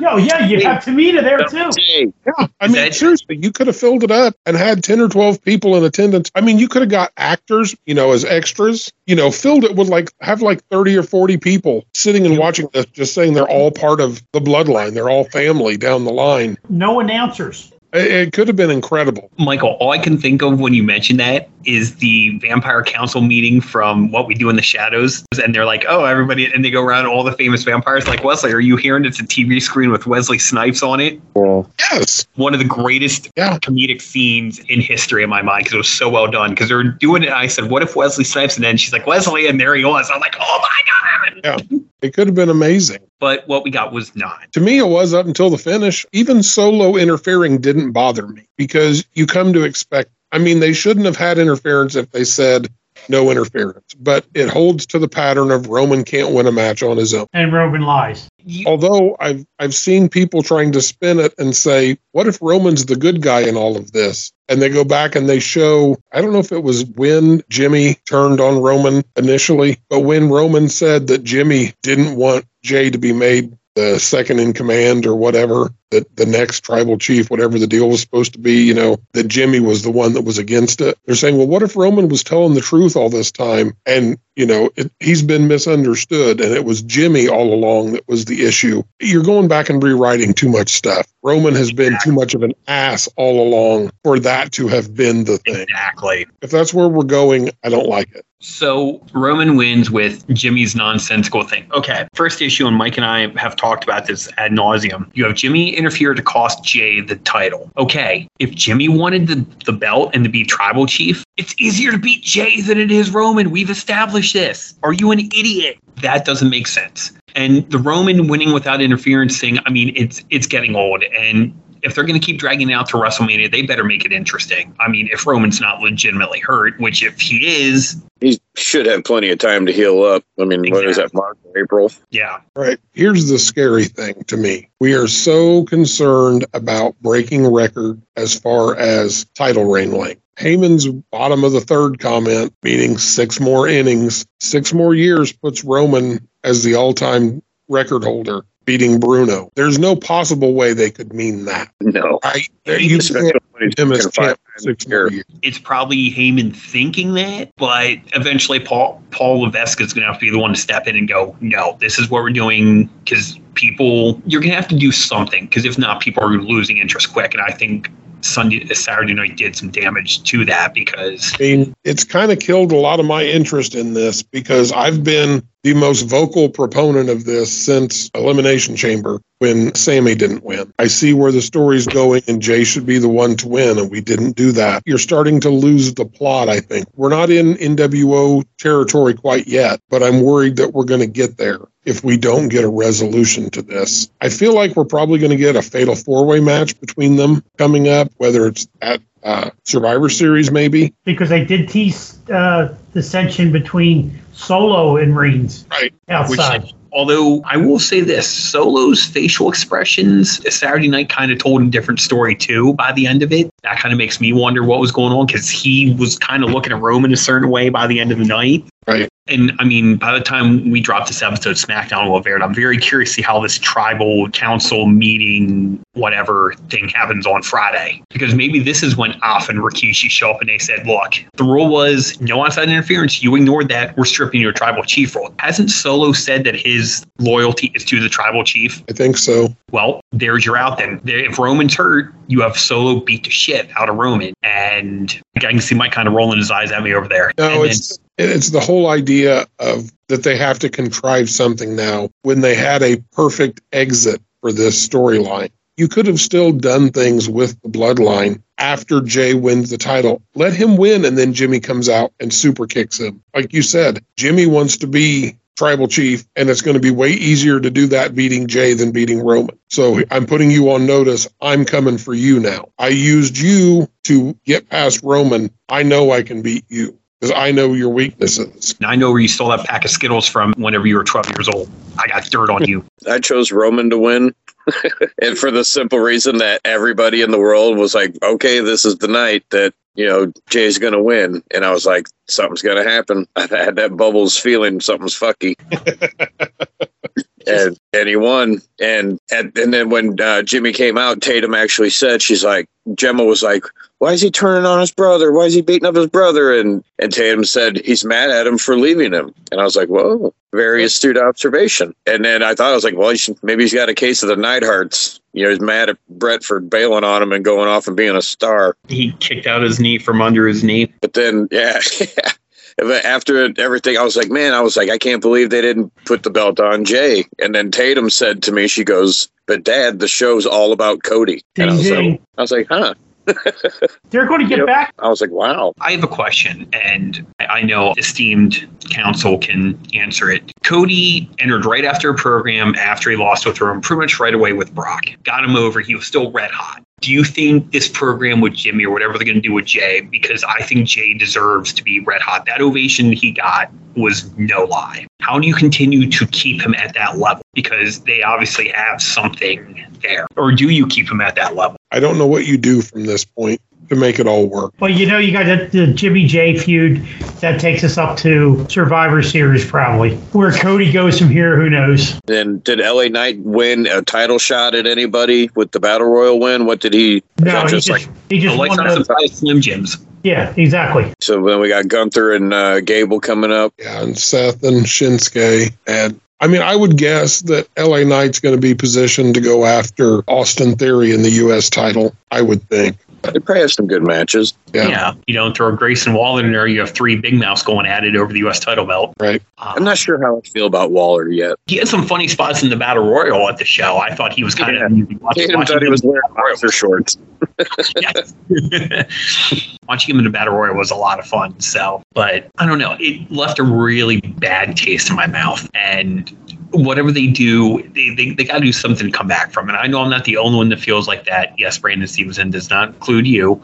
No, yeah, you have Tamina there too. Yeah, I mean, seriously, you could have filled it up and had 10 or 12 people in attendance. I mean, you could have got actors, you know, as extras, you know, filled it with like 30 or 40 people sitting and watching this, just saying they're all part of the bloodline. They're all family down the line. No announcers. It could have been incredible. Michael, all I can think of when you mention that is the Vampire Council meeting from What We Do in the Shadows. And they're like, oh, everybody. And they go around all the famous vampires. Like, Wesley, are you hearing it's a TV screen with Wesley Snipes on it? Yeah. Yes. One of the greatest comedic scenes in history in my mind, because it was so well done. Because they're doing it. And I said, what if Wesley Snipes? And then she's like, Wesley. And there he was. I'm like, oh, my God. Yeah. It could have been amazing. But what we got was not. To me, it was up until the finish. Even Solo interfering didn't bother me because you come to expect. I mean, they shouldn't have had interference if they said no interference. But it holds to the pattern of Roman can't win a match on his own. And Roman lies. Although I've seen people trying to spin it and say, what if Roman's the good guy in all of this? And they go back and they show, I don't know if it was when Jimmy turned on Roman initially, but when Roman said that Jimmy didn't want Jey to be made the second in command or whatever, that the next tribal chief, whatever the deal was supposed to be, you know, that Jimmy was the one that was against it. They're saying, well, what if Roman was telling the truth all this time? And, you know, he's been misunderstood and it was Jimmy all along that was the issue. You're going back and rewriting too much stuff. Roman has been too much of an ass all along for that to have been the thing. Exactly. If that's where we're going, I don't like it. So Roman wins with Jimmy's nonsensical thing. Okay. First issue, and Mike and I have talked about this ad nauseum. You have Jimmy interfere to cost Jey the title. Okay, if Jimmy wanted the belt and to be tribal chief, it's easier to beat Jey than it is Roman. We've established this. Are you an idiot? That doesn't make sense. And the Roman winning without interference thing, I mean, it's getting old. And if they're going to keep dragging it out to WrestleMania, they better make it interesting. I mean, if Roman's not legitimately hurt, which if he is... He should have plenty of time to heal up. I mean, exactly. What is that, March or April? Yeah. Right. Here's the scary thing to me. We are so concerned about breaking record as far as title reign length. Heyman's bottom of the third comment, meaning 6 more innings, 6 more years puts Roman as the all-time record holder, beating Bruno. There's no possible way they could mean that. No. I, you can't, Him as champ, 6 years. It's probably Heyman thinking that, but eventually Paul Levesque is going to have to be the one to step in and go, no, this is what we're doing, because people, you're going to have to do something, because if not, people are losing interest quick, and I think Saturday night did some damage to that, because I mean, it's kind of killed a lot of my interest in this, because I've been the most vocal proponent of this since Elimination Chamber when Sammy didn't win. I see where the story's going, and Jey should be the one to win, and we didn't do that. You're starting to lose the plot, I think. We're not in NWO territory quite yet, but I'm worried that we're going to get there if we don't get a resolution to this. I feel like we're probably going to get a fatal four-way match between them coming up, whether it's at Survivor Series, maybe. Because they did tease dissension between Solo and Reigns, right, outside. Which, although I will say this, Solo's facial expressions Saturday night kind of told a different story too by the end of it. That kind of makes me wonder what was going on, because he was kind of looking at Roman a certain way by the end of the night. Right. And I mean, by the time we drop this episode, SmackDown will have aired. I'm very curious to see how this tribal council meeting, whatever thing, happens on Friday. Because maybe this is when Off and Rikishi show up and they said, look, the rule was no outside interference. You ignored that. We're stripping your tribal chief role. Hasn't Solo said that his loyalty is to the tribal chief? I think so. Well, there's your out then. If Roman's hurt, you have Solo beat the shit out of Roman. And I can see Mike kind of rolling his eyes at me over there. No, it's the whole idea of that they have to contrive something now when they had a perfect exit for this storyline. You could have still done things with the bloodline after Jey wins the title. Let him win, and then Jimmy comes out and super kicks him. Like you said, Jimmy wants to be tribal chief, and it's going to be way easier to do that beating Jey than beating Roman. So I'm putting you on notice. I'm coming for you now. I used you to get past Roman. I know I can beat you, because I know your weaknesses. And I know where you stole that pack of Skittles from whenever you were 12 years old. I got dirt on you. I chose Roman to win. And for the simple reason that everybody in the world was like, okay, this is the night that, you know, Jay's going to win. And I was like, something's going to happen. I had that bubbles feeling something's fucky. And he won. And then when Jimmy came out, Tatum actually said, she's like, Gemma was like, why is he turning on his brother? Why is he beating up his brother? And Tatum said, he's mad at him for leaving him. And I was like, whoa, very astute observation. And then I thought, I was like, well, maybe he's got a case of the Neidharts. You know, he's mad at Brett for bailing on him and going off and being a star. He kicked out his knee from under his knee. But then, yeah. But after everything, I was like, I can't believe they didn't put the belt on Jey. And then Tatum said to me, she goes, but Dad, the show's all about Cody. And I was like, huh. They're going to get back. I was like, wow. I have a question, and I know esteemed counsel can answer it. Cody entered right after a program after he lost with Roman, pretty much right away with Brock. Got him over. He was still red hot. Do you think this program with Jimmy or whatever they're going to do with Jey, because I think Jey deserves to be red hot. That ovation he got was no lie. How do you continue to keep him at that level? Because they obviously have something there. Or do you keep him at that level? I don't know what you do from this point to make it all work. Well, you know, you got the Jimmy Jey feud that takes us up to Survivor Series, probably. Where Cody goes from here, who knows? And did LA Knight win a title shot at anybody with the Battle Royal win? What did he? No, he just won the Slim Jims. Yeah, exactly. So then we got Gunther and Gable coming up. Yeah, and Seth and Shinsuke. And I mean, I would guess that LA Knight's going to be positioned to go after Austin Theory in the U.S. title, I would think. They probably have some good matches. Yeah. You don't throw Grayson Waller in there. You have three big mouths going at it over the U.S. title belt. Right. I'm not sure how I feel about Waller yet. He had some funny spots in the Battle Royal at the show. I thought he was kind of... I thought he was wearing boxer shorts. Watching him in the Battle Royal was a lot of fun. So, but I don't know. It left a really bad taste in my mouth. And whatever they do, they got to do something to come back from. And I know I'm not the only one that feels like that. Yes, Brandon Stevenson does not include you.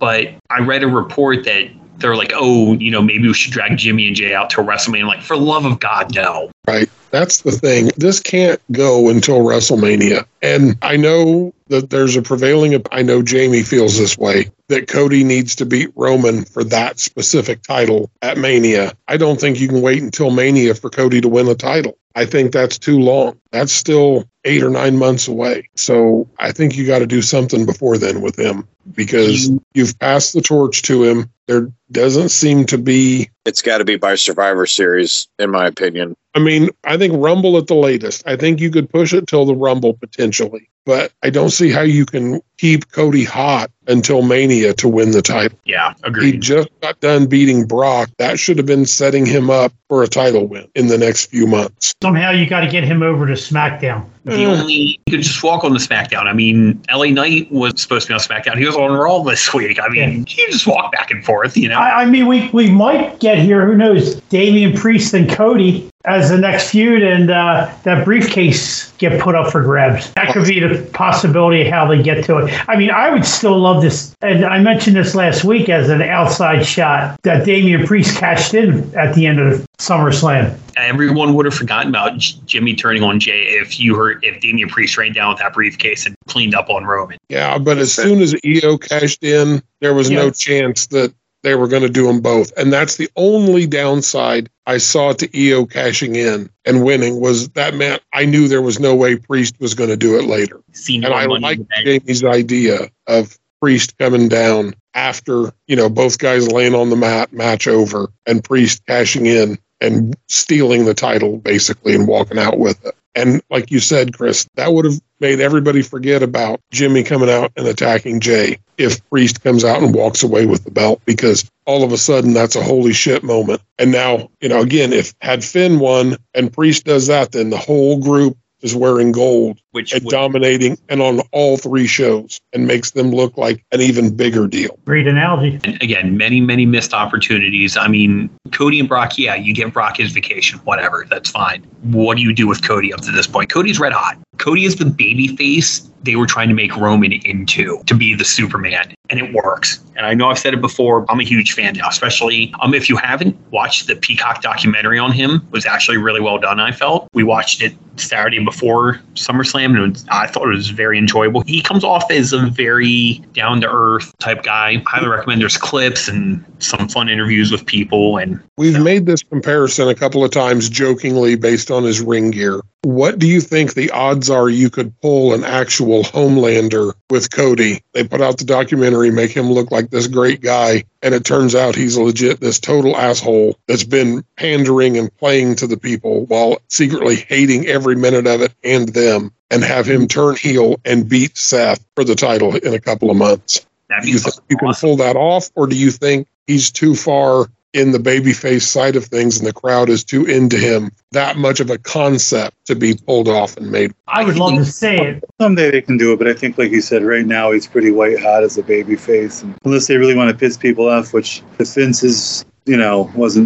But I read a report that they're like, oh, you know, maybe we should drag Jimmy and Jey out to WrestleMania. I'm like, for love of God, no. Right. That's the thing. This can't go until WrestleMania. And I know that there's I know Jamie feels this way. that Cody needs to beat Roman for that specific title at Mania. I don't think you can wait until Mania for Cody to win the title. I think that's too long. That's still 8 or 9 months away. So I think you got to do something before then with him, because you've passed the torch to him. There doesn't seem to be... It's got to be by Survivor Series, in my opinion. I mean, I think Rumble at the latest. I think you could push it till the Rumble, potentially. But I don't see how you can keep Cody hot until Mania to win the title. Yeah, agreed. He just got done beating Brock. That should have been setting him up for a title win in the next few months. Somehow you got to get him over to SmackDown. You could just walk on the SmackDown. I mean, LA Knight was supposed to be on SmackDown. He was on Raw this week. I mean, you just walk back and forth, you know? I mean, we might get here, who knows, Damian Priest and Cody as the next feud, and that briefcase get put up for grabs. That could be the possibility of how they get to it. I mean, I would still love this, and I mentioned this last week as an outside shot, that Damian Priest cashed in at the end of SummerSlam. Everyone would have forgotten about Jimmy turning on Jey if Damian Priest ran down with that briefcase and cleaned up on Roman. Yeah, but as soon as Iyo cashed in, there was no chance that they were going to do them both. And that's the only downside I saw to Iyo cashing in and winning, was that meant I knew there was no way Priest was going to do it later. And I like Jamie's idea of Priest coming down after, you know, both guys laying on the mat, match over, and Priest cashing in and stealing the title, basically, and walking out with it. And like you said, Chris, that would have made everybody forget about Jimmy coming out and attacking Jey if Priest comes out and walks away with the belt, because all of a sudden that's a holy shit moment. And now, you know, again, if had Finn won and Priest does that, then the whole group is wearing gold and dominating and on all three shows, and makes them look like an even bigger deal. Great analogy. And again, many, many missed opportunities. I mean, Cody and Brock, yeah, you give Brock his vacation, whatever, that's fine. What do you do with Cody up to this point? Cody's red hot. Cody is the baby face they were trying to make Roman into, to be the Superman, and it works. And I know I've said it before, I'm a huge fan now, especially if you haven't watched the Peacock documentary on him. It was actually really well done, I felt. We watched it Saturday before SummerSlam, and I thought it was very enjoyable. He comes off as a very down-to-earth type guy. Highly recommend. There's clips and some fun interviews with people. And we've made this comparison a couple of times jokingly based on his ring gear. What do you think the odds are you could pull an actual Homelander with Cody? They put out the documentary, make him look like this great guy, and it turns out he's legit this total asshole that's been pandering and playing to the people while secretly hating every minute of it and them, and have him turn heel and beat Seth for the title in a couple of months. Do you think you can pull that off, or do you think he's too far in the babyface side of things and the crowd is too into him, that much of a concept to be pulled off and made? I would love to say it. Someday they can do it, but I think, like you said, right now he's pretty white hot as a babyface. And unless they really want to piss people off, which the Finn's is, you know, was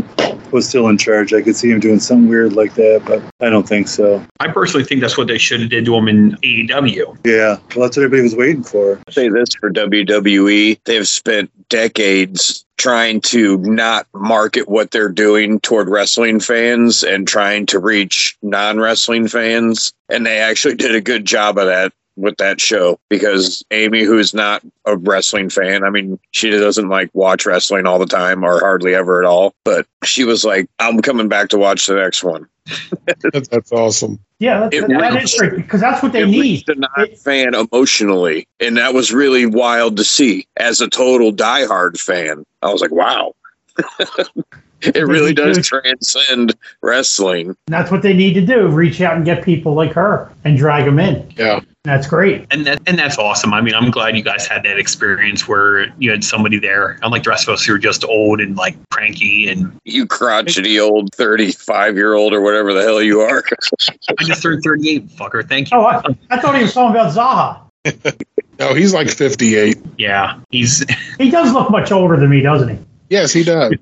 still in charge, I could see him doing something weird like that, but I don't think so. I personally think that's what they should have did to him in AEW. Yeah, well, that's what everybody was waiting for. I'll say this for WWE, they've spent decades trying to not market what they're doing toward wrestling fans and trying to reach non-wrestling fans, and they actually did a good job of that with that show, because Amy, who's not a wrestling fan, I mean, she doesn't like watch wrestling all the time or hardly ever at all, but she was like, I'm coming back to watch the next one. That's awesome. Yeah, that is true, because that's what they need. They're not a fan emotionally, and that was really wild to see. As a total diehard fan, I was like, wow. It really does transcend wrestling. That's what they need to do. Reach out and get people like her and drag them in. Yeah. That's great. And that's awesome. I mean, I'm glad you guys had that experience where you had somebody there, unlike the rest of us who are just old and like cranky and you crotchety old 35-year-old or whatever the hell you are. I just turned 38, fucker. Thank you. Oh, I thought he was talking about Zaha. No, he's like 58. Yeah. He does look much older than me, doesn't he? Yes, he does.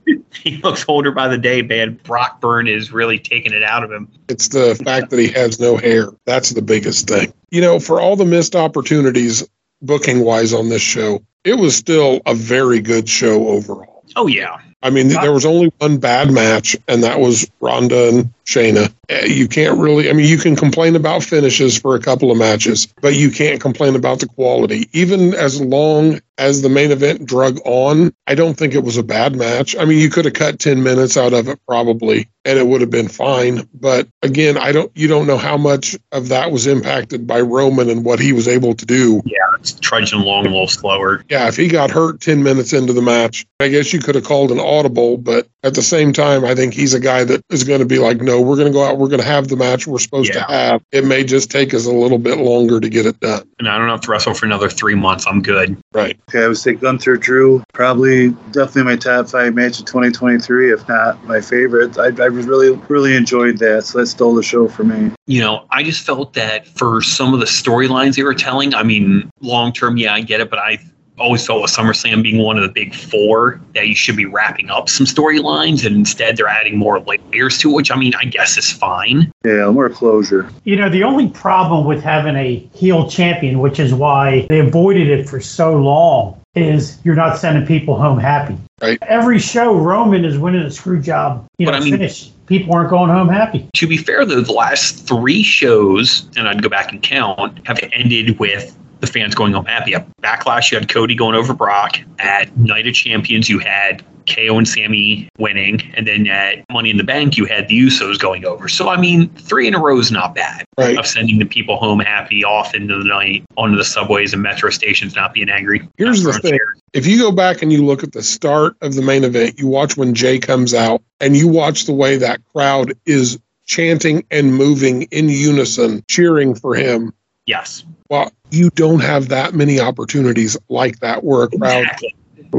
He looks older by the day, man. Brock Byrne is really taking it out of him. It's the fact that he has no hair. That's the biggest thing. You know, for all the missed opportunities booking-wise on this show, it was still a very good show overall. Oh, yeah. I mean, there was only one bad match, and that was Rhonda and Shayna. You can't really, I mean, you can complain about finishes for a couple of matches, but you can't complain about the quality. Even as long as the main event drug on, I don't think it was a bad match. I mean, you could have cut 10 minutes out of it probably, and it would have been fine. But again, you don't know how much of that was impacted by Roman and what he was able to do. Yeah, it's trudging along a little slower. Yeah, if he got hurt 10 minutes into the match, I guess you could have called an audible, but at the same time, I think he's a guy that is going to be like, no, we're going to go out, we're going to have the match we're supposed to have. It may just take us a little bit longer to get it done. And I don't have to wrestle for another 3 months. I'm good. Right. Okay, I would say Gunther, Drew, probably definitely my top five match of 2023, if not my favorite. I really, really enjoyed that, so that stole the show for me. You know, I just felt that for some of the storylines they were telling, I mean, long-term, yeah, I get it, but I always felt with SummerSlam being one of the big four that you should be wrapping up some storylines, and instead they're adding more layers to it, which, I mean, I guess is fine. Yeah, more closure. You know, the only problem with having a heel champion, which is why they avoided it for so long, is you're not sending people home happy. Right. Every show, Roman is winning a screw job, finish. People aren't going home happy. To be fair, though, the last three shows, and I'd go back and count, have ended with the fans going home happy. At Backlash, you had Cody going over Brock. At Night of Champions, you had KO and Sammy winning. And then at Money in the Bank, you had the Usos going over. So, I mean, three in a row is not bad. Right. Of sending the people home happy off into the night, onto the subways and metro stations, not being angry. Here's the thing. If you go back and you look at the start of the main event, you watch when Jey comes out, and you watch the way that crowd is chanting and moving in unison, cheering for him. Yes. Well, you don't have that many opportunities like that where a crowd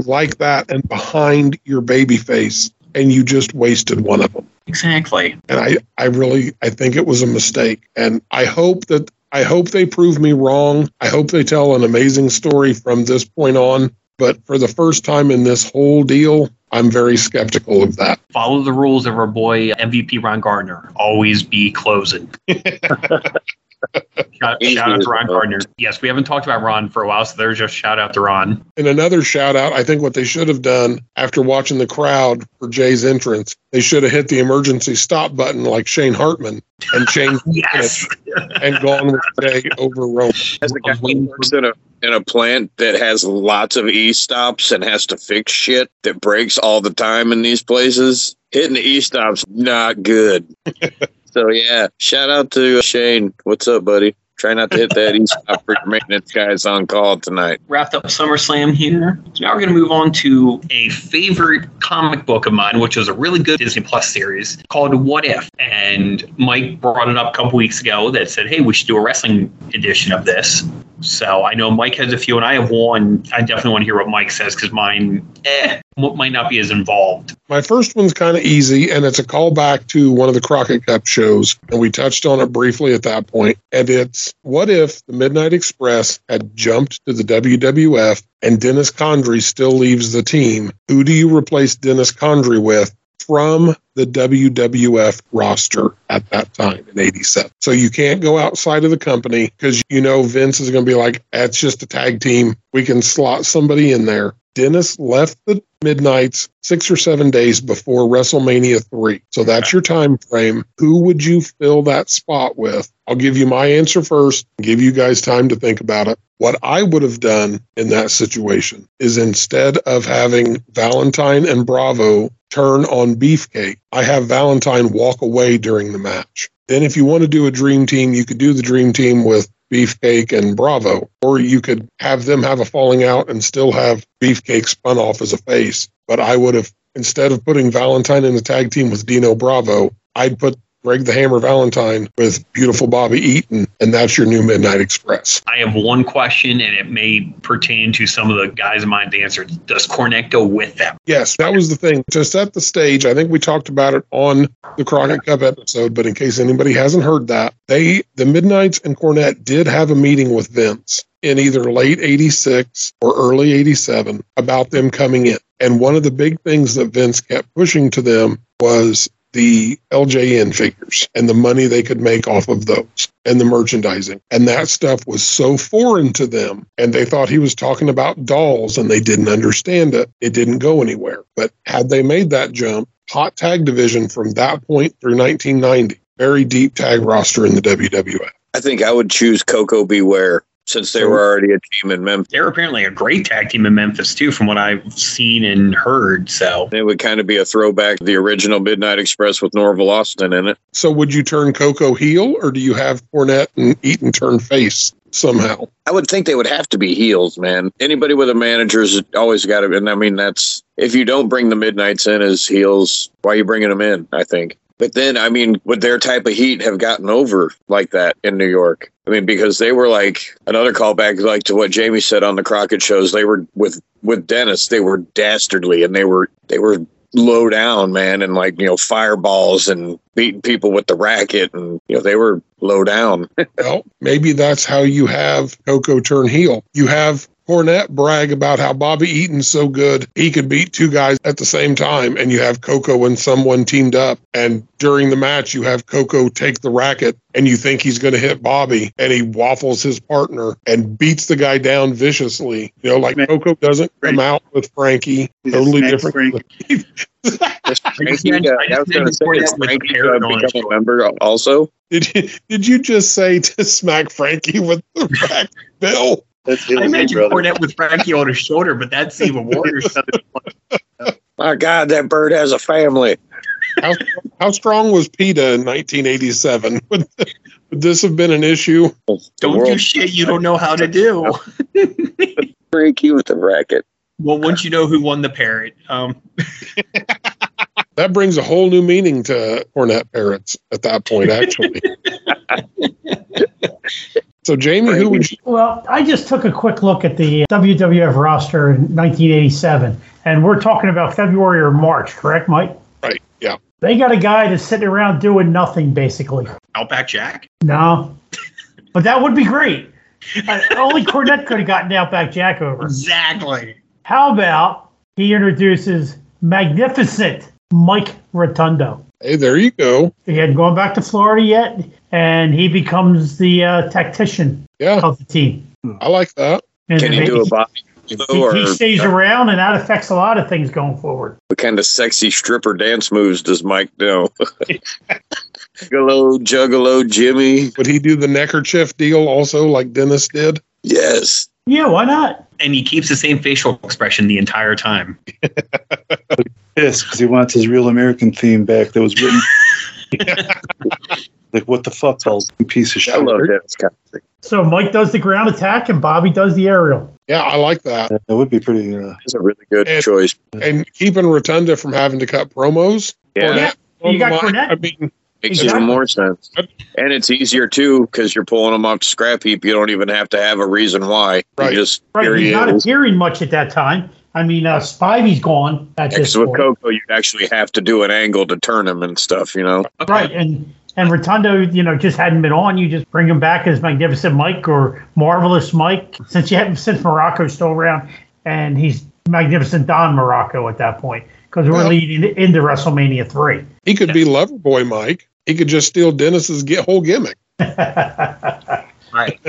like that and behind your baby face, and you just wasted one of them. Exactly. And I think it was a mistake. And I hope they prove me wrong. I hope they tell an amazing story from this point on. But for the first time in this whole deal, I'm very skeptical of that. Follow the rules of our boy MVP Ron Gardner. Always be closing. Shout out to Ron Gardner. Yes, we haven't talked about Ron for a while, so there's just shout out to Ron. And another shout out, I think what they should have done after watching the crowd for Jay's entrance, they should have hit the emergency stop button like Shane Hartman and changed and gone with Jey over Roman. As the guy who works in a plant that has lots of e-stops and has to fix shit that breaks all the time in these places, hitting the e-stops, not good. So, yeah, shout out to Shane. What's up, buddy? Try not to hit that e-stop for your maintenance guys on call tonight. Wrapped up SummerSlam here. So now we're going to move on to a favorite comic book of mine, which was a really good Disney Plus series called What If? And Mike brought it up a couple weeks ago that said, hey, we should do a wrestling edition of this. So I know Mike has a few, and I have one. I definitely want to hear what Mike says, because mine might not be as involved. My first one's kind of easy, and it's a callback to one of the Crockett Cup shows, and we touched on it briefly at that point. And it's, what if the Midnight Express had jumped to the WWF and Dennis Condrey still leaves the team? Who do you replace Dennis Condrey with from the WWF roster at that time in 87? So you can't go outside of the company, because you know Vince is going to be like, that's just a tag team. We can slot somebody in there. Dennis left the Midnights 6 or 7 days before WrestleMania 3. So that's your time frame. Who would you fill that spot with? I'll give you my answer first, give you guys time to think about it. What I would have done in that situation is, instead of having Valentine and Bravo turn on Beefcake, I have Valentine walk away during the match. Then if you want to do a dream team, you could do the dream team with Beefcake and Bravo, or you could have them have a falling out and still have Beefcake spun off as a face. But I would have, instead of putting Valentine in the tag team with Dino Bravo, I'd put Greg the Hammer Valentine with beautiful Bobby Eaton, and that's your new Midnight Express. I have one question, and it may pertain to some of the guys in mind to answer. Does Cornette go with them? Yes, that was the thing. To set the stage, I think we talked about it on the Crockett Cup episode, but in case anybody hasn't heard that, the Midnights and Cornette did have a meeting with Vince in either late 86 or early 87 about them coming in. And one of the big things that Vince kept pushing to them was the LJN figures and the money they could make off of those and the merchandising. And that stuff was so foreign to them. And they thought he was talking about dolls and they didn't understand it. It didn't go anywhere. But had they made that jump, hot tag division from that point through 1990, very deep tag roster in the WWF. I think I would choose Coco Beware since they were already a team in Memphis. They're apparently a great tag team in Memphis, too, from what I've seen and heard. So it would kind of be a throwback to the original Midnight Express with Norval Austin in it. So would you turn Coco heel, or do you have Cornette and Eaton turn face somehow? I would think they would have to be heels, man. Anybody with a manager's always got to be. And I mean, that's if you don't bring the Midnights in as heels, why are you bringing them in, I think? But then, I mean, would their type of heat have gotten over like that in New York? I mean, because they were like another callback, like to what Jamie said on the Crockett shows. They were with Dennis. They were dastardly and they were low down, man. And like, you know, fireballs and beating people with the racket. And, you know, they were low down. Well, maybe that's how you have Coco turn heel. You have Cornette brag about how Bobby Eaton's so good he could beat two guys at the same time, and you have Coco and someone teamed up, and during the match you have Coco take the racket and you think he's going to hit Bobby, and he waffles his partner and beats the guy down viciously. You know, like Coco doesn't come out with Frankie. He's totally different. Frankie. I was going to say, is Frankie become a member also? Did you just say to smack Frankie with the racket, Bill? I imagine Cornette with Frankie on his shoulder, but that's even worse. My God, that bird has a family. How strong was PETA in 1987? Would this have been an issue? Don't do shit you don't know how to do. Frankie with the racket. Well, once you know who won the parrot. That brings a whole new meaning to Cornette parrots at that point, actually. So, Jamie, who would you... Well, I just took a quick look at the WWF roster in 1987, and we're talking about February or March, correct, Mike? Right, yeah. They got a guy that's sitting around doing nothing, basically. Outback Jack? No. But that would be great. Only Cornette could have gotten Outback Jack over. Exactly. How about he introduces Magnificent Mike Rotundo? Hey, there you go. He hadn't gone back to Florida yet, and he becomes the tactician of the team. I like that. And can he do a body? He stays around, and that affects a lot of things going forward. What kind of sexy stripper dance moves does Mike know? Juggalo, Jimmy. Would he do the neckerchief deal also like Dennis did? Yes. Yeah, why not? And he keeps the same facial expression the entire time. Yes, because he wants his Real American theme back that was written. Like, what the fuck, piece of shit. I love that kind of thing. So Mike does the ground attack and Bobby does the aerial. Yeah, I like that. That would be pretty. That's a really good choice. And keeping Rotunda from having to cut promos. Yeah. You got Cornette. I mean, makes even more sense. And it's easier, too, because you're pulling them off the scrap heap. You don't even have to have a reason why. Right. He's not appearing much at that time. I mean, Spivey's gone at this point. With Coco, you'd actually have to do an angle to turn him and stuff, you know? Right, and Rotundo, you know, just hadn't been on. You just bring him back as Magnificent Mike or Marvelous Mike since Morocco's still around, and he's Magnificent Don Morocco at that point because we're leading into WrestleMania 3. He could be Loverboy Mike. He could just steal Dennis's whole gimmick. Right.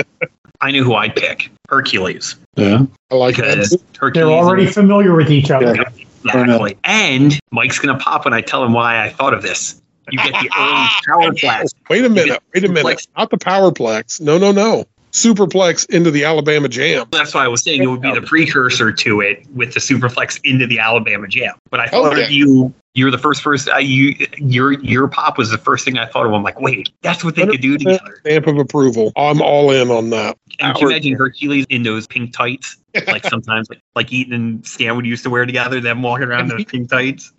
I knew who I'd pick. Hercules. Yeah. I like that. They're already familiar with each other. Yeah. Exactly. And Mike's going to pop when I tell him why I thought of this. You get the early powerplex. Wait a minute. Not the powerplex. No. Superplex into the Alabama Jam. That's why I was saying it would be the precursor to it with the superplex into the Alabama Jam. But I thought of you. You're the first person. Your pop was the first thing I thought of. I'm like, wait, that's what they could do together. Stamp of approval. I'm all in on that. And can you imagine Hercules in those pink tights? Like sometimes, like Eaton and Stan would used to wear together. Them walking around in those pink tights.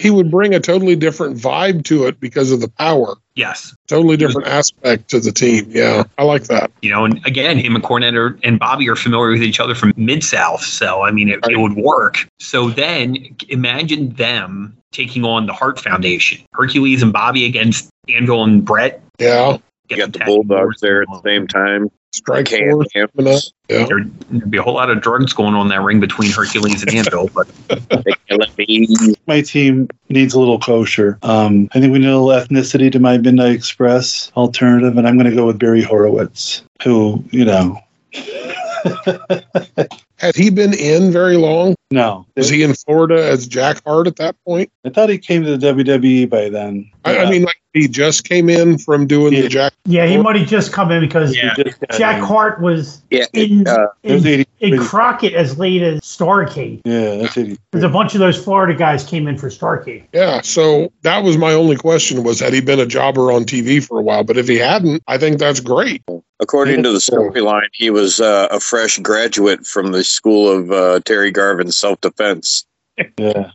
He would bring a totally different vibe to it because of the power. Yes. Totally different aspect to the team. Yeah, I like that. You know, and again, him and Cornette and Bobby are familiar with each other from Mid-South. So, I mean, it would work. So then imagine them taking on the Hart Foundation. Hercules and Bobby against Anvil and Brett. Yeah. You got the Bulldogs there at the same time. Strike force. Yeah. There'd be a whole lot of drugs going on in that ring between Hercules and Anvil, but they can't let me. My team needs a little kosher. I think we need a little ethnicity to my Midnight Express alternative, and I'm going to go with Barry Horowitz, who, you know. Had he been in very long? No. Was he in Florida as Jack Hart at that point? I thought he came to the WWE by then. I mean, like, he just came in from doing the Jack. Yeah, he might have just come in because Jack Hart was in Crockett as late as Starrcade. Yeah, that's 83. Because a bunch of those Florida guys came in for Starrcade. Yeah, so that was my only question, was had he been a jobber on TV for a while? But if he hadn't, I think that's great. According to the storyline, he was a fresh graduate from the school of Terry Garvin's self-defense. Yeah.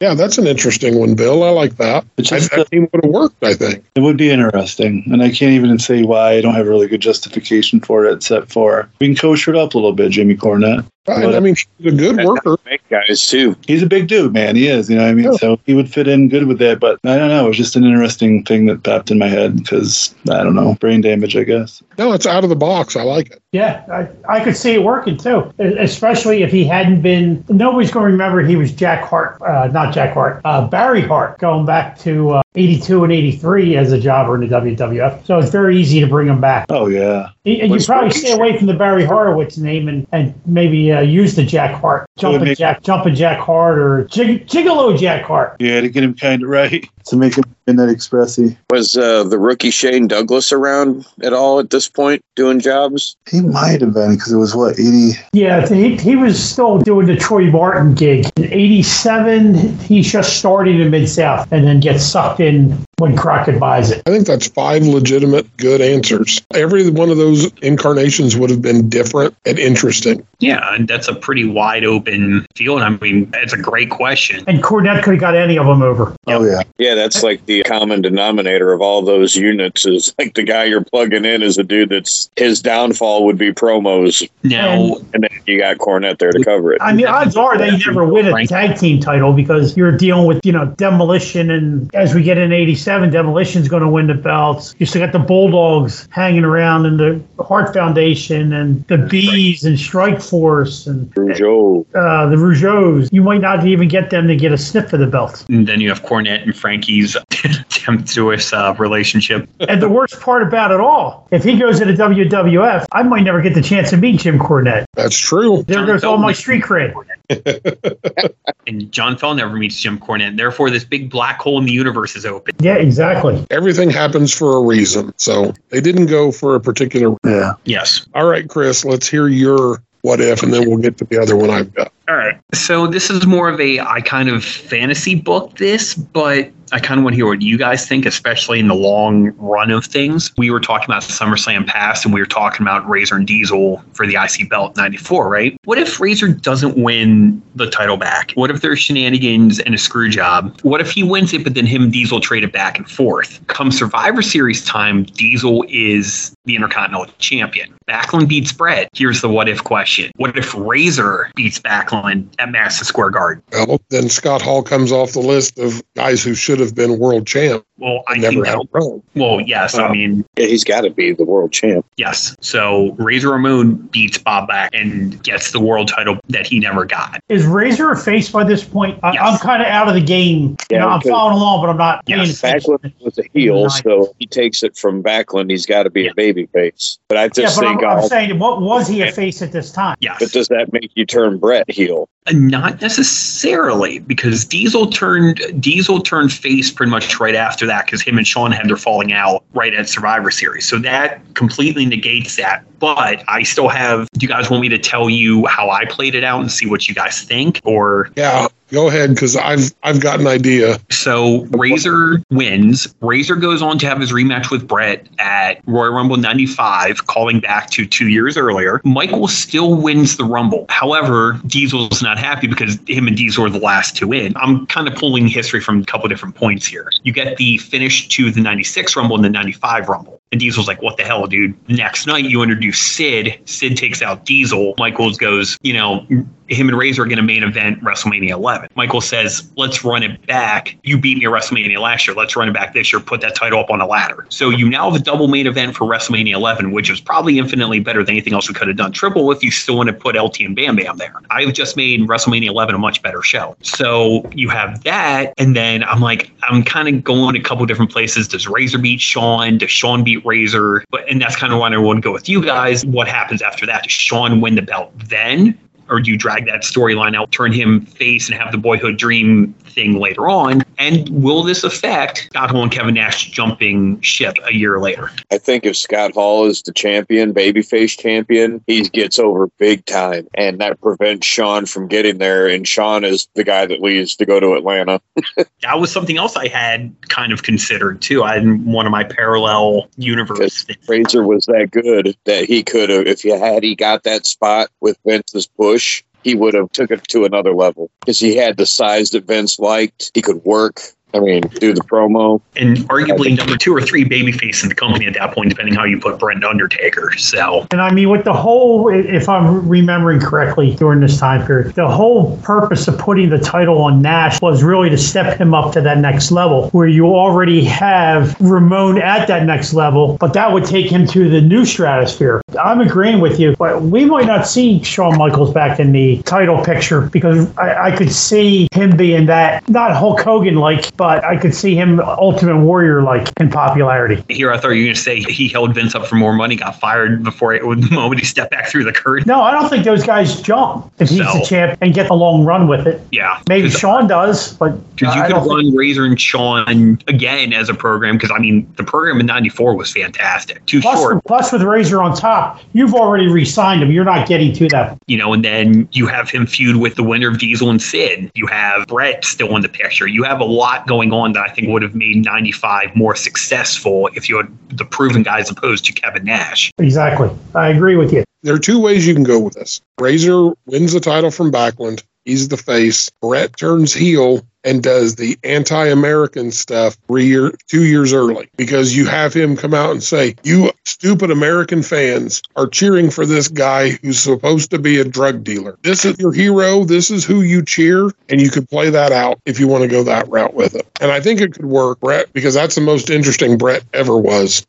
Yeah, that's an interesting one, Bill. I like that. That team would have worked, I think. It would be interesting, and I can't even say why. I don't have a really good justification for it, except for we can kosher it up a little bit, Jimmy Cornette. Right. But, I mean, he's a good worker. Big guys too. He's a big dude, man. He is. You know what I mean? Yeah. So he would fit in good with that. But I don't know. It was just an interesting thing that popped in my head because I don't know, brain damage, I guess. No, it's out of the box. I like it. Yeah, I could see it working too, especially if he hadn't been. Nobody's going to remember he was Jack Hart, not Jack Hart, Barry Hart, going back to 82 and 83 as a jobber in the WWF. So it's very easy to bring him back. Oh, yeah. And you probably stay away from the Barry Horowitz name and maybe use the Jack Hart, Jumpin' Jack Hart or Gigolo Jack Hart. Yeah, to get him kind of right. To make him that expressy. Was the rookie Shane Douglas around at all at this point doing jobs? He might have been because it was, what, 80? Yeah, he was still doing the Troy Martin gig. In 87, he just started in Mid-South and then gets sucked in when Crockett buys it. I think that's 5 legitimate good answers. Every one of those incarnations would have been different and interesting. Yeah, and that's a pretty wide open field. I mean, it's a great question. And Cornette could have got any of them over. Oh, yeah. Yeah, that's like the common denominator of all those units is like the guy you're plugging in is a dude that's his downfall would be promos. No. And then you got Cornette there to cover it. I mean, odds are they never win a tag team title because you're dealing with, you know, Demolition, and as we get in 87, Demolition's going to win the belts. You still got the Bulldogs hanging around and the Hart Foundation and the Bees and Strike Force and Rougeau. The Rougeaus. You might not even get them to get a sniff of the belts. And then you have Cornette and Frankie's temptuous relationship. And the worst part about it all, if he goes to the WWF, I might never get the chance to meet Jim Cornette. That's true. There goes all my street cred. And John Fell never meets Jim Cornette. Therefore, this big black hole in the universe is open. Yeah, exactly. Everything happens for a reason. So they didn't go for a particular. Yeah. Yes. All right, Chris, let's hear your what if, and then we'll get to the other one I've got. All right. So this is more of a, I kind of fantasy book this, but I kind of want to hear what you guys think, especially in the long run of things. We were talking about SummerSlam past, and we were talking about Razor and Diesel for the IC belt 94, right? What if Razor doesn't win the title back? What if there's shenanigans and a screw job? What if he wins it, but then him and Diesel trade it back and forth? Come Survivor Series time, Diesel is the Intercontinental Champion. Backlund beats Brett. Here's the what if question. What if Razor beats Backlund at Madison Square Garden? Well, then Scott Hall comes off the list of guys who should have been world champ. Well, I think that'll. Well, yes. I mean, yeah, he's got to be the world champ. Yes. So Razor Ramon beats Bob Backlund and gets the world title that he never got. Is Razor a face by this point? Yes. I'm kind of out of the game. Yeah, you know, I'm following along, but I'm not. Yes. Backlund was a heel, so he takes it from Backlund. He's got to be a baby face. But I just think I'm saying, what was he a face at this time? Yes. But does that make you turn Brett heel? Not necessarily, because Diesel turned face pretty much right after that, because him and Shawn had their falling out right at Survivor Series. So that completely negates that. But I still have, do you guys want me to tell you how I played it out and see what you guys think? Or yeah, go ahead, because I've got an idea. So Razor wins. Razor goes on to have his rematch with Brett at Royal Rumble 95, calling back to 2 years earlier. Michael still wins the Rumble. However, Diesel's not happy because him and Diesel are the last two in. I'm kind of pulling history from a couple different points here. You get the finish to the 96 Rumble and the 95 Rumble. And Diesel's like, what the hell, dude? Next night, you introduce Sid. Sid takes out Diesel. Michaels goes, you know, him and Razor are going to main event WrestleMania 11. Michael says, let's run it back. You beat me at WrestleMania last year. Let's run it back this year. Put that title up on a ladder. So you now have a double main event for WrestleMania 11, which is probably infinitely better than anything else we could have done. Triple if you still want to put LT and Bam Bam there. I've just made WrestleMania 11 a much better show. So you have that. And then I'm like, I'm kind of going a couple different places. Does Razor beat Shawn? Does Shawn beat Razor? And that's kind of why I want to go with you guys. What happens after that? Does Shawn win the belt then? Or do you drag that storyline out, turn him face, and have the boyhood dream thing later on? And will this affect Scott Hall and Kevin Nash jumping ship a year later? I think if Scott Hall is the champion, babyface champion, he gets over big time. And that prevents Shawn from getting there. And Shawn is the guy that leaves to go to Atlanta. That was something else I had kind of considered, too. I had one of my parallel universe things. Fraser was that good that he could have, if he got that spot with Vince's push, he would have took it to another level because he had the size that Vince liked. He could work. I mean, do the promo. And arguably number 2 or 3 babyface in the company at that point, depending how you put Brent Undertaker. So, and I mean, with the whole, if I'm remembering correctly during this time period, the whole purpose of putting the title on Nash was really to step him up to that next level where you already have Ramon at that next level, but that would take him to the new stratosphere. I'm agreeing with you, but we might not see Shawn Michaels back in the title picture because I could see him being that, not Hulk Hogan-like, but I could see him Ultimate Warrior-like in popularity. Here, I thought you were going to say he held Vince up for more money, got fired before the moment he stepped back through the curtain. No, I don't think those guys jump if he's the champ and get a long run with it. Yeah. Maybe Shawn does, but because you could run Razor and Shawn again as a program, because, I mean, the program in 94 was fantastic. Plus, with Razor on top, you've already re-signed him. You're not getting to that. You know, and then you have him feud with the winner of Diesel and Sid. You have Brett still in the picture. You have a lot going on that I think would have made 95 more successful if you had the proven guys opposed to Kevin Nash. Exactly. I agree with you. There are 2 ways you can go with this. Razor wins the title from Backlund. He's the face. Brett turns heel and does the anti-American stuff 2 years early, because you have him come out and say, you stupid American fans are cheering for this guy who's supposed to be a drug dealer. This is your hero. This is who you cheer. And you could play that out if you want to go that route with it. And I think it could work, Brett, because that's the most interesting Brett ever was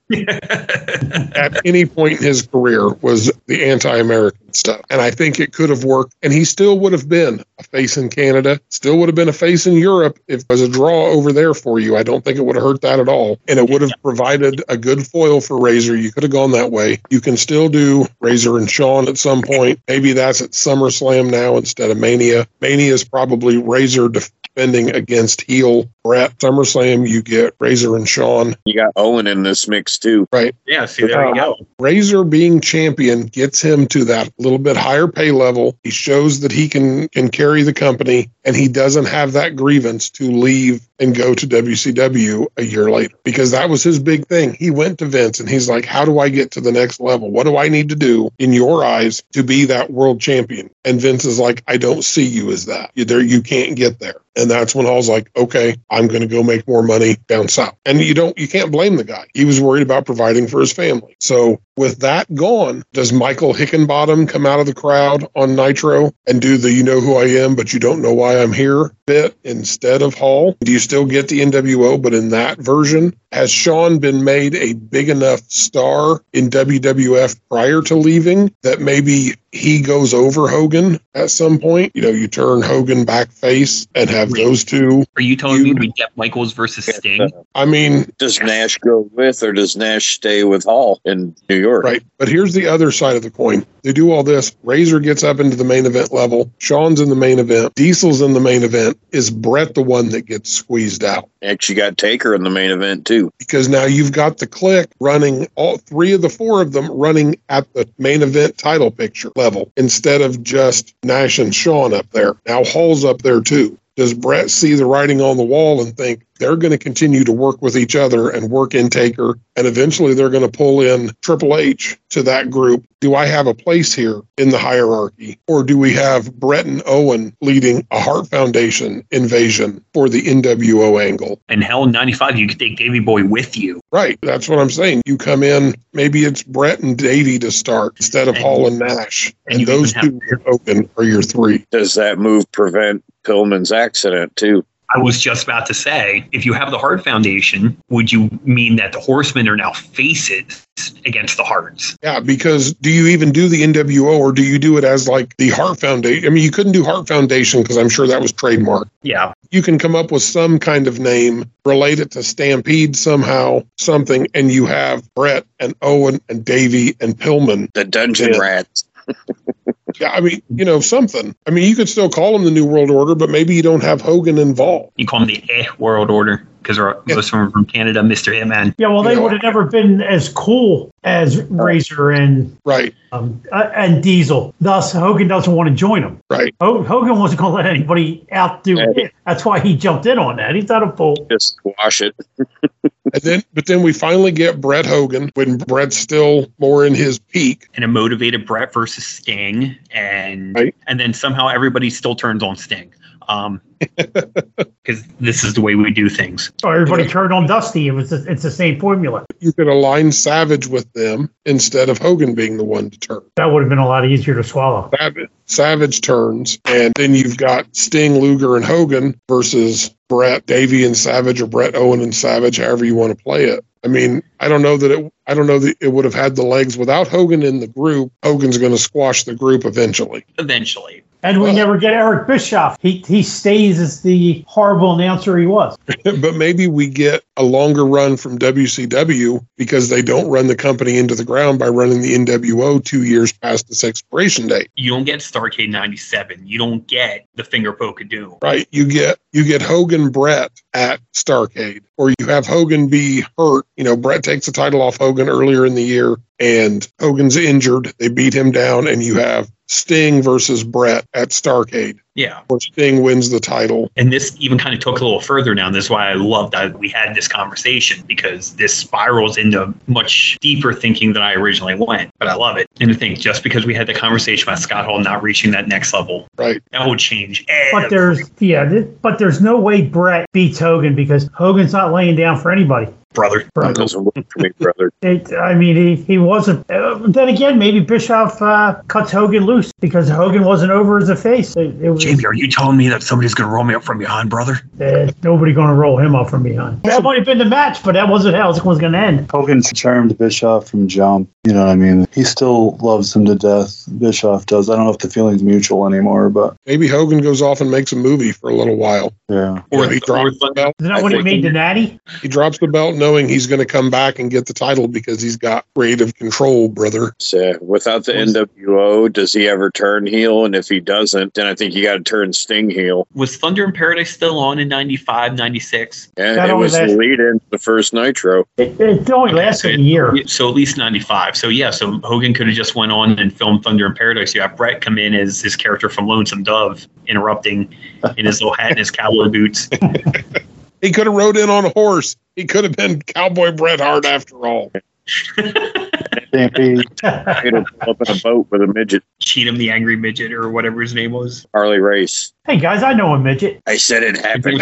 at any point in his career was the anti-American stuff. And I think it could have worked. And he still would have been a face in Canada, still would have been a face in Europe if there was a draw over there for you. I don't think it would have hurt that at all. And it would have provided a good foil for Razor. You could have gone that way. You can still do Razor and Shawn at some point. Maybe that's at SummerSlam now instead of Mania. Mania is probably Razor defending against heel. At SummerSlam, you get Razor and Shawn. You got Owen in this mix too. Right. Yeah, see, there you go. Razor being champion gets him to that little bit higher pay level. He shows that he can carry the company, and he doesn't have that grievance to leave and go to WCW a year later, because that was his big thing. He went to Vince and he's like, how do I get to the next level? What do I need to do in your eyes to be that world champion? And Vince is like, I don't see you as that. You can't get there. And that's when Hall's like, okay, I'm going to go make more money down south. And you can't blame the guy. He was worried about providing for his family. So with that gone, does Michael Hickenbottom come out of the crowd on Nitro and do the, you know who I am, but you don't know why I'm here bit instead of Hall? Do you still get the NWO, but in that version? Has Shawn been made a big enough star in WWF prior to leaving that maybe he goes over Hogan at some point? You know, you turn Hogan back face and have those two. Are you telling me we get Michaels versus Sting? I mean, does Nash go with, or does Nash stay with Hall in New York? Right. But here's the other side of the coin. They do all this. Razor gets up into the main event level. Shawn's in the main event. Diesel's in the main event. Is Brett the one that gets squeezed out? Actually got Taker in the main event too. Because now you've got the clique running, all 3 of the 4 of them running at the main event title picture level instead of just Nash and Shawn up there. Now Hall's up there too. Does Brett see the writing on the wall and think they're going to continue to work with each other and work in Taker, and eventually they're going to pull in Triple H to that group? Do I have a place here in the hierarchy? Or do we have Brett and Owen leading a Hart Foundation invasion for the NWO angle? And hell, in 95, you could take Davey Boy with you. Right. That's what I'm saying. You come in, maybe it's Brett and Davey to start instead of Hall and Nash. And those two open are your three. Does that move prevent Pillman's accident too? I was just about to say, if you have the Hart Foundation, would you mean that the Horsemen are now faces against the Harts? Yeah, because do you even do the NWO, or do you do it as like the Hart Foundation? I mean, you couldn't do Hart Foundation because I'm sure that was trademarked. Yeah. You can come up with some kind of name, relate it to Stampede somehow, something, and you have Brett and Owen and Davey and Pillman. The Dungeon Rats. Yeah, I mean, you know, something. I mean, you could still call them the New World Order, but maybe you don't have Hogan involved. You call them the World Order because most of them are from Canada, Mr. Hitman. Yeah, well, they would have never been as cool as Razor and and Diesel. Thus, Hogan doesn't want to join them. Right. Hogan wasn't going to let anybody outdo it. That's why he jumped in on that. He's not a fool. Just squash it. But then we finally get Brett Hogan when Brett's still more in his peak. And a motivated Brett versus Sting. And then somehow everybody still turns on Sting. Because this is the way we do things. So everybody turned on Dusty. It's the same formula. You could align Savage with them instead of Hogan being the one to turn. That would have been a lot easier to swallow. Savage turns, and then you've got Sting, Luger, and Hogan versus Brett, Davey, and Savage, or Brett, Owen, and Savage, however you want to play it. I mean, I don't know that it would have had the legs without Hogan in the group. Hogan's going to squash the group eventually. And we never get Eric Bischoff. He stays as the horrible announcer he was. But maybe we get a longer run from WCW because they don't run the company into the ground by running the NWO 2 years past its expiration date. You don't get Starrcade 97. You don't get the finger poke of doom. Right. You get Hogan Brett at Starrcade, or you have Hogan be hurt. You know, Brett takes the title off Hogan earlier in the year, and Hogan's injured. They beat him down, and you have Sting versus Brett at Starrcade. Yeah. Where Sting wins the title. And this even kind of took a little further now. That's why I love that we had this conversation, because this spirals into much deeper thinking than I originally went. But I love it. And to think, just because we had the conversation about Scott Hall not reaching that next level, right, that would change everything. But there's no way Brett beats Hogan because Hogan's not laying down for anybody. Brother. Doesn't work for me, brother. He wasn't. Then again, maybe Bischoff cuts Hogan loose because Hogan wasn't over as a face. Jamie, are you telling me that somebody's going to roll me up from behind, brother? Nobody going to roll him up from behind. That might have been the match, but that wasn't how it was going to end. Hogan charmed Bischoff from jump. You know what I mean? He still loves him to death. Bischoff does. I don't know if the feeling's mutual anymore, but maybe Hogan goes off and makes a movie for a little while. Yeah. Or he drops the belt. Isn't that when he made the Natty? He drops the belt knowing he's going to come back and get the title because he's got creative control, brother. So without the NWO, does he ever turn heel? And if he doesn't, then I think you got to turn Sting heel. Was Thunder in Paradise still on in 95, 96? Yeah, it was the lead in the first Nitro. It only lasted a year. So at least 95. So yeah, so Hogan could have just went on and filmed Thunder in Paradise. You have Brett come in as his character from Lonesome Dove, interrupting in his little hat and his cowboy boots. He could have rode in on a horse. He could have been Cowboy Bret Hart after all. Stampede. He'd have pulled up in a boat with a midget. Cheatham the Angry Midget or whatever his name was. Harley Race. Hey, guys, I know a midget. I said it happened.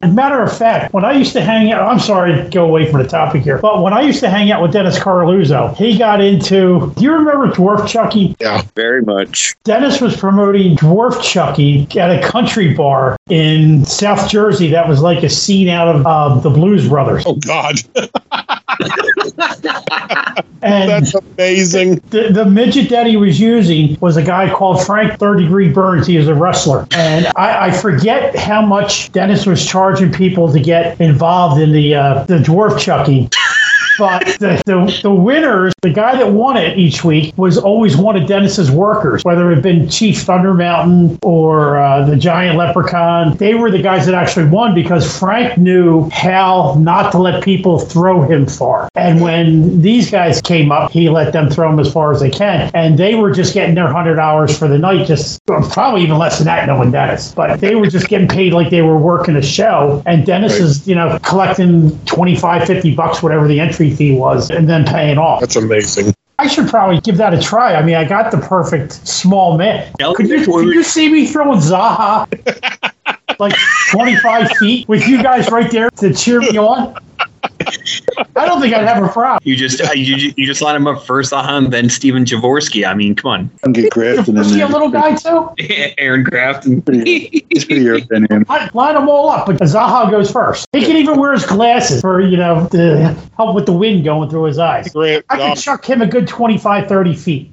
As a matter of fact, when I used to hang out, I'm sorry to go away from the topic here, but when I used to hang out with Dennis Carluzzo, he got into, do you remember Dwarf Chucky? Yeah, very much. Dennis was promoting Dwarf Chucky at a country bar in South Jersey that was like a scene out of the Blues Brothers. Oh, God. And that's amazing. The midget that he was using was a guy called Frank Third Degree Burns. He was a wrestler. And I forget how much Dennis was charging people to get involved in the Dwarf Chucky. But the winners, the guy that won it each week was always one of Dennis's workers, whether it had been Chief Thunder Mountain or the Giant Leprechaun. They were the guys that actually won because Frank knew how not to let people throw him far. And when these guys came up, he let them throw him as far as they can. And they were just getting their $100 for the night, just probably even less than that, knowing Dennis. But they were just getting paid like they were working a show. And Dennis is, you know, collecting $25, $50, whatever the entry fee was, and then paying off. That's amazing. I should probably give that a try. I mean, I got the perfect small man. Could you see me throwing Zaha like 25 feet with you guys right there to cheer me on? I don't think I'd have a problem. You just line him up first, and then Steven Jaworski. I mean, come on. I'm getting Grafton in there. A little guy too. Aaron Grafton. He's pretty urban. Line them all up, but Zaha goes first. He can even wear his glasses for to help with the wind going through his eyes. Great. I could chuck him a good 25, 30 feet.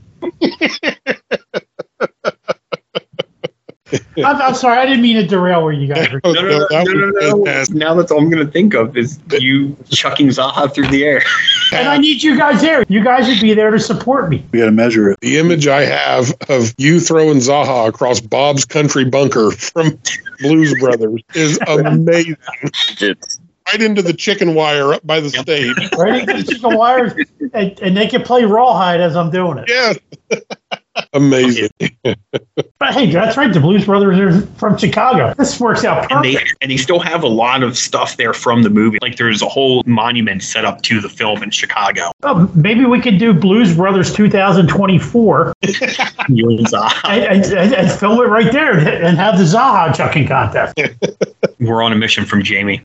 I'm sorry, I didn't mean to derail where you guys were. No. Now that's all I'm going to think of is you chucking Zaha through the air. And I need you guys there. You guys would be there to support me. We got to measure it. The image I have of you throwing Zaha across Bob's Country Bunker from Blues Brothers is amazing. Right into the chicken wire up by the stage. Right into the chicken wire, and they can play Rawhide as I'm doing it. Yeah. Amazing. But hey, that's right. The Blues Brothers are from Chicago. This works out perfect. And they still have a lot of stuff there from the movie. Like there's a whole monument set up to the film in Chicago. Oh, maybe we could do Blues Brothers 2024 and film it right there and have the Zaha chucking contest. We're on a mission from Jamie.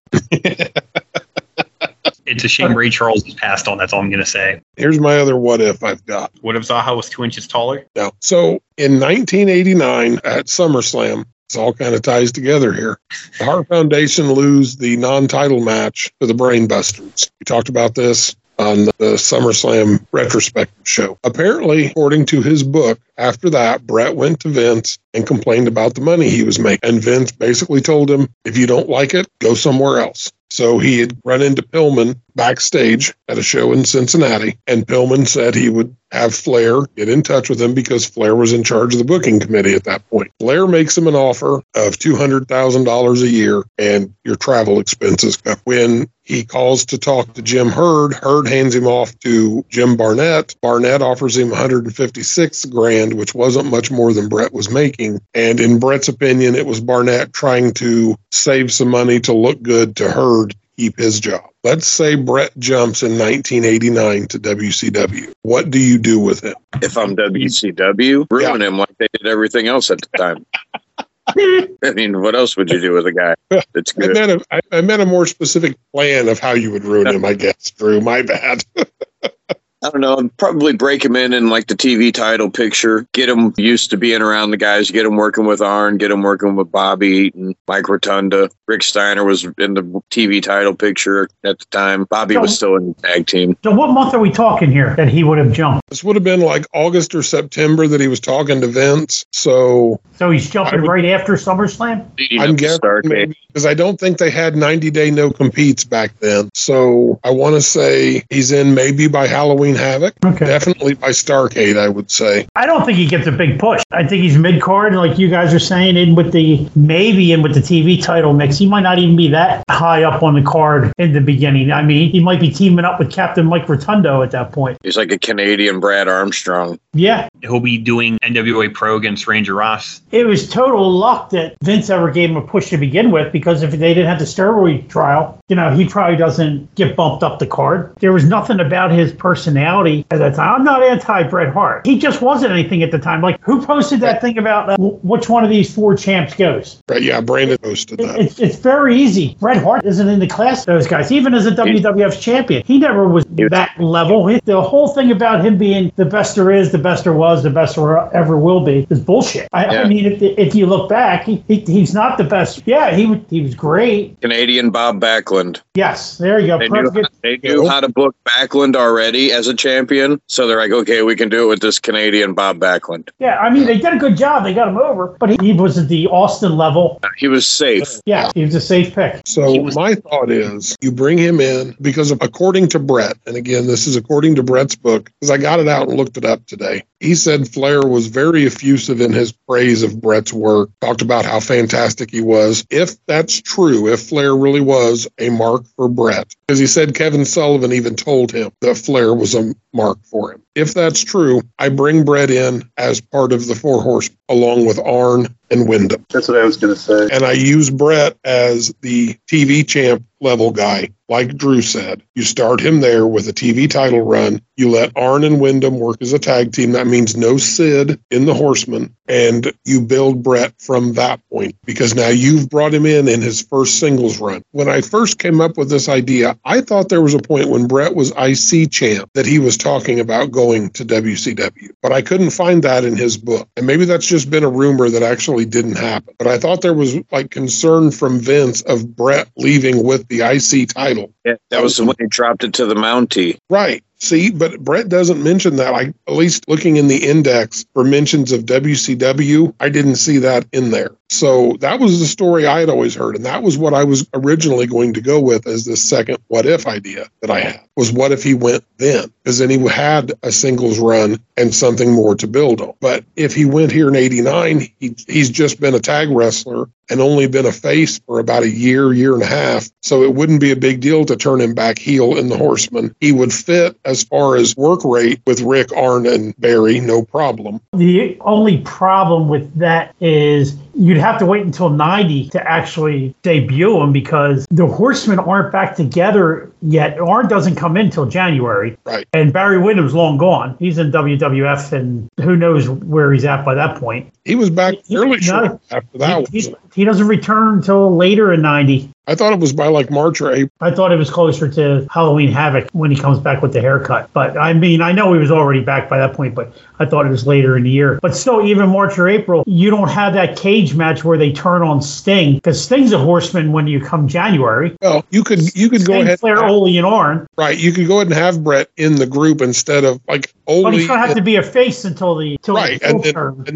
It's a shame Ray Charles has passed on. That's all I'm going to say. Here's my other what if I've got. What if Zaha was 2 inches taller? No. So in 1989 at SummerSlam, this all kind of ties together here. The Hart Foundation lose the non-title match to the Brainbusters. We talked about this on the SummerSlam retrospective show. Apparently, according to his book, after that, Brett went to Vince and complained about the money he was making. And Vince basically told him, if you don't like it, go somewhere else. So he had run into Pillman backstage at a show in Cincinnati, and Pillman said he would have Flair get in touch with him because Flair was in charge of the booking committee at that point. Flair makes him an offer of $200,000 a year and your travel expenses. When he calls to talk to Jim Herd, Herd hands him off to Jim Barnett. Barnett offers him $156,000, which wasn't much more than Brett was making. And in Brett's opinion, it was Barnett trying to save some money to look good to Herd to keep his job. Let's say Brett jumps in 1989 to WCW. What do you do with him? If I'm WCW, ruin him like they did everything else at the time. I mean, what else would you do with a guy that's good? I meant a more specific plan of how you would ruin him, I guess, Drew. My bad. I don't know, probably break him in like the TV title picture, get him used to being around the guys, get him working with Arn, get him working with Bobby Eaton, Mike Rotunda. Rick Steiner was in the TV title picture at the time. Bobby was still in the tag team. So what month are we talking here that he would have jumped? This would have been like August or September that he was talking to Vince. So he's jumping right after SummerSlam? I'm guessing, because I don't think they had 90-day no-competes back then. So I want to say he's in maybe by Halloween Havoc. Okay. Definitely by Starcade, I would say. I don't think he gets a big push. I think he's mid-card, like you guys are saying, in with the TV title mix. He might not even be that high up on the card in the beginning. I mean, he might be teaming up with Captain Mike Rotundo at that point. He's like a Canadian Brad Armstrong. Yeah. He'll be doing NWA Pro against Ranger Ross. It was total luck that Vince ever gave him a push to begin with, because if they didn't have the steroid trial, he probably doesn't get bumped up the card. There was nothing about his personality at that time. I'm not anti-Bret Hart. He just wasn't anything at the time. Like, who posted that thing about which one of these four champs goes? Right, yeah, Brandon posted that. It's very easy. Bret Hart isn't in the class of those guys. Even as a WWF champion, he never was that level. The whole thing about him being the best there is, the best there was, the best there ever will be is bullshit. I mean, if you look back, he's not the best. Yeah, he He was great. Canadian Bob Backlund. Yes, there you go. They knew how to book Backlund already as a champion, so they're like, okay, we can do it with this Canadian Bob Backlund. Yeah, I mean, they did a good job. They got him over, but he was at the Austin level. He was safe. Yeah, he was a safe pick. So my thought is, you bring him in because according to Brett, and again, this is according to Brett's book, because I got it out and looked it up today. He said Flair was very effusive in his praise of Brett's work, talked about how fantastic he was. If that's true, if Flair really was a mark for Brett, because he said Kevin Sullivan even told him that Flair was a mark for him. If that's true, I bring Brett in as part of the Four Horsemen, along with Arn and Wyndham. That's what I was going to say. And I use Brett as the TV champ level guy, like Drew said. You start him there with a TV title run. You let Arn and Wyndham work as a tag team. That means no Sid in the Horsemen. And you build Brett from that point, because now you've brought him in his first singles run. When I first came up with this idea, I thought there was a point when Brett was IC champ that he was talking about going to WCW. But I couldn't find that in his book. And maybe that's just been a rumor that actually didn't happen. But I thought there was like concern from Vince of Brett leaving with the IC title. Yeah, that was when he dropped it to the Mountie. Right. See, but Brett doesn't mention that. Like, at least looking in the index for mentions of WCW, I didn't see that in there. So that was the story I had always heard. And that was what I was originally going to go with as the second what if idea that I had, was what if he went then? Because then he had a singles run and something more to build on. But if he went here in 89, he's just been a tag wrestler and only been a face for about a year, year and a half. So it wouldn't be a big deal to turn him back heel in the Horseman. He would fit as far as work rate with Rick, Arn, and Barry, no problem. The only problem with that is you'd have to wait until 90 to actually debut him, because the Horsemen aren't back together yet. Arn doesn't come in till January. Right. And Barry Windham's long gone. He's in WWF, and who knows where he's at by that point. He was back fairly short after that. He doesn't return until later in 90. I thought it was by like March or April. I thought it was closer to Halloween Havoc when he comes back with the haircut. But I mean, I know he was already back by that point, but I thought it was later in the year. But still, even March or April, you don't have that cage match where they turn on Sting, because Sting's a Horseman when you come January. Well, you could Sting, go ahead, Flair, Ole, and Arn. Right, you could go ahead and have Brett in the group instead of like Ole. But he's gonna have to be a face until the turn, and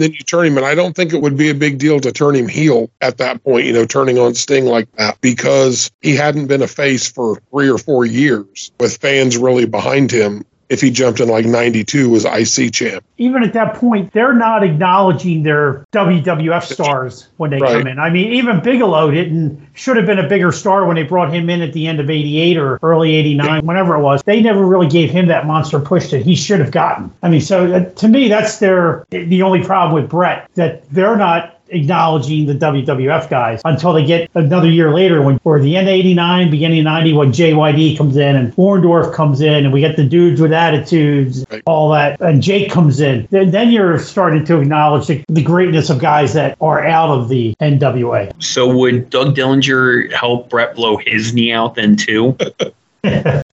then you turn him. And I don't think it would be a big deal to turn him heel at that point. You know, turning on Sting like that, because he hadn't been a face for 3 or 4 years with fans really behind him. If he jumped in like 92 as IC champ. Even at that point, they're not acknowledging their WWF stars when they come in. I mean, even Bigelow should have been a bigger star when they brought him in at the end of 88 or early 89, whenever it was. They never really gave him that monster push that he should have gotten. I mean, so to me, that's the only problem with Brett, that they're not acknowledging the WWF guys until they get another year later, or the end of 89, beginning of 90, when JYD comes in and Orndorff comes in and we get the dudes with attitudes, all that, and Jake comes in. Then you're starting to acknowledge the greatness of guys that are out of the NWA. So would Doug Dillinger help Brett blow his knee out then too?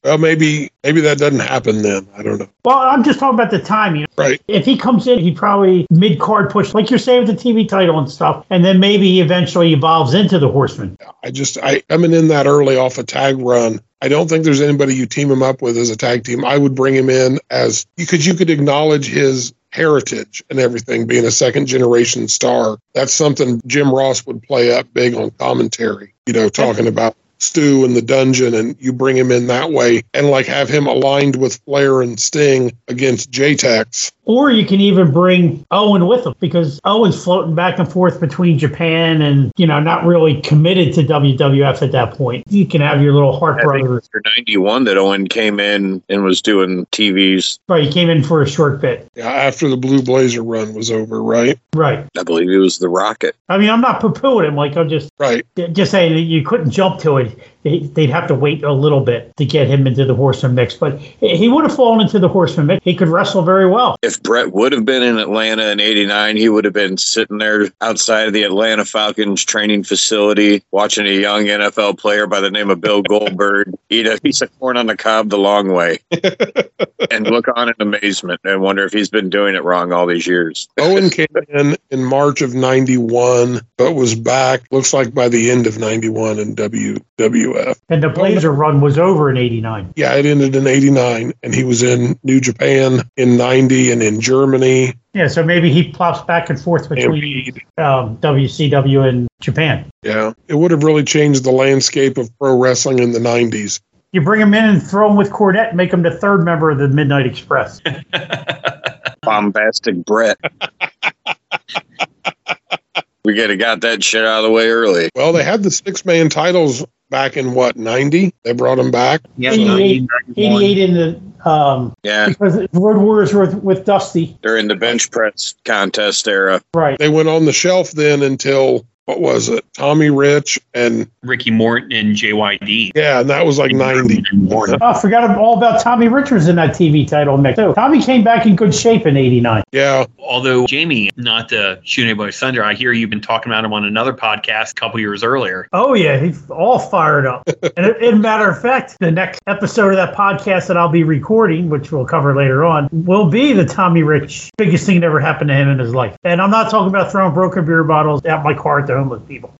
Well, maybe that doesn't happen then. I don't know. Well, I'm just talking about the timing. Right. If he comes in, he probably mid-card push, like you're saying, with the TV title and stuff, and then maybe he eventually evolves into the Horseman. I coming in that early off a tag run, I don't think there's anybody you team him up with as a tag team. I would bring him in as, because you could acknowledge his heritage and everything, being a second generation star. That's something Jim Ross would play up big on commentary, you know, talking about Stu in the dungeon, and you bring him in that way and like have him aligned with Flair and Sting against J-Tex. Or you can even bring Owen with him, because Owen's floating back and forth between Japan and, you know, not really committed to WWF at that point. You can have your little Hart brother. After 91 that Owen came in and was doing TVs. Right, he came in for a short bit. Yeah, after the Blue Blazer run was over, right? Right. I believe it was the Rocket. I mean, I'm not poo-pooing him. Like, I'm just saying that you couldn't jump to it. They'd have to wait a little bit to get him into the Horseman mix, but he would have fallen into the Horseman mix. He could wrestle very well. If if Brett would have been in Atlanta in '89, he would have been sitting there outside of the Atlanta Falcons training facility, watching a young NFL player by the name of Bill Goldberg eat a piece of corn on the cob the long way and look on in amazement and wonder if he's been doing it wrong all these years. Owen came in March of 91, but was back, looks like by the end of 91 in WWF. And the Blazer run was over in 89. Yeah, it ended in 89, and he was in New Japan in 90 and in Germany. Yeah, so maybe he plops back and forth between WCW and Japan. Yeah, it would have really changed the landscape of pro wrestling in the 90s. You bring him in and throw him with Cornette and make him the third member of the Midnight Express. Bombastic Brett. We could have got that shit out of the way early. Well, they had the six-man titles back in, what, 90? They brought them back? Yeah, 88 in the... because Road Warriors were with Dusty. They're in the bench press contest era. Right. They went on the shelf then until... What was it? Tommy Rich and Ricky Morton and JYD. Yeah, and that was like 90. Oh, I forgot all about Tommy Richards in that TV title mix. So Tommy came back in good shape in 89. Yeah. Although, Jamie, not to shoot anybody's thunder, I hear you've been talking about him on another podcast a couple years earlier. Oh, yeah. He's all fired up. And as a matter of fact, the next episode of that podcast that I'll be recording, which we'll cover later on, will be the Tommy Rich biggest thing that ever happened to him in his life. And I'm not talking about throwing broken beer bottles at my car, though. Homeless people.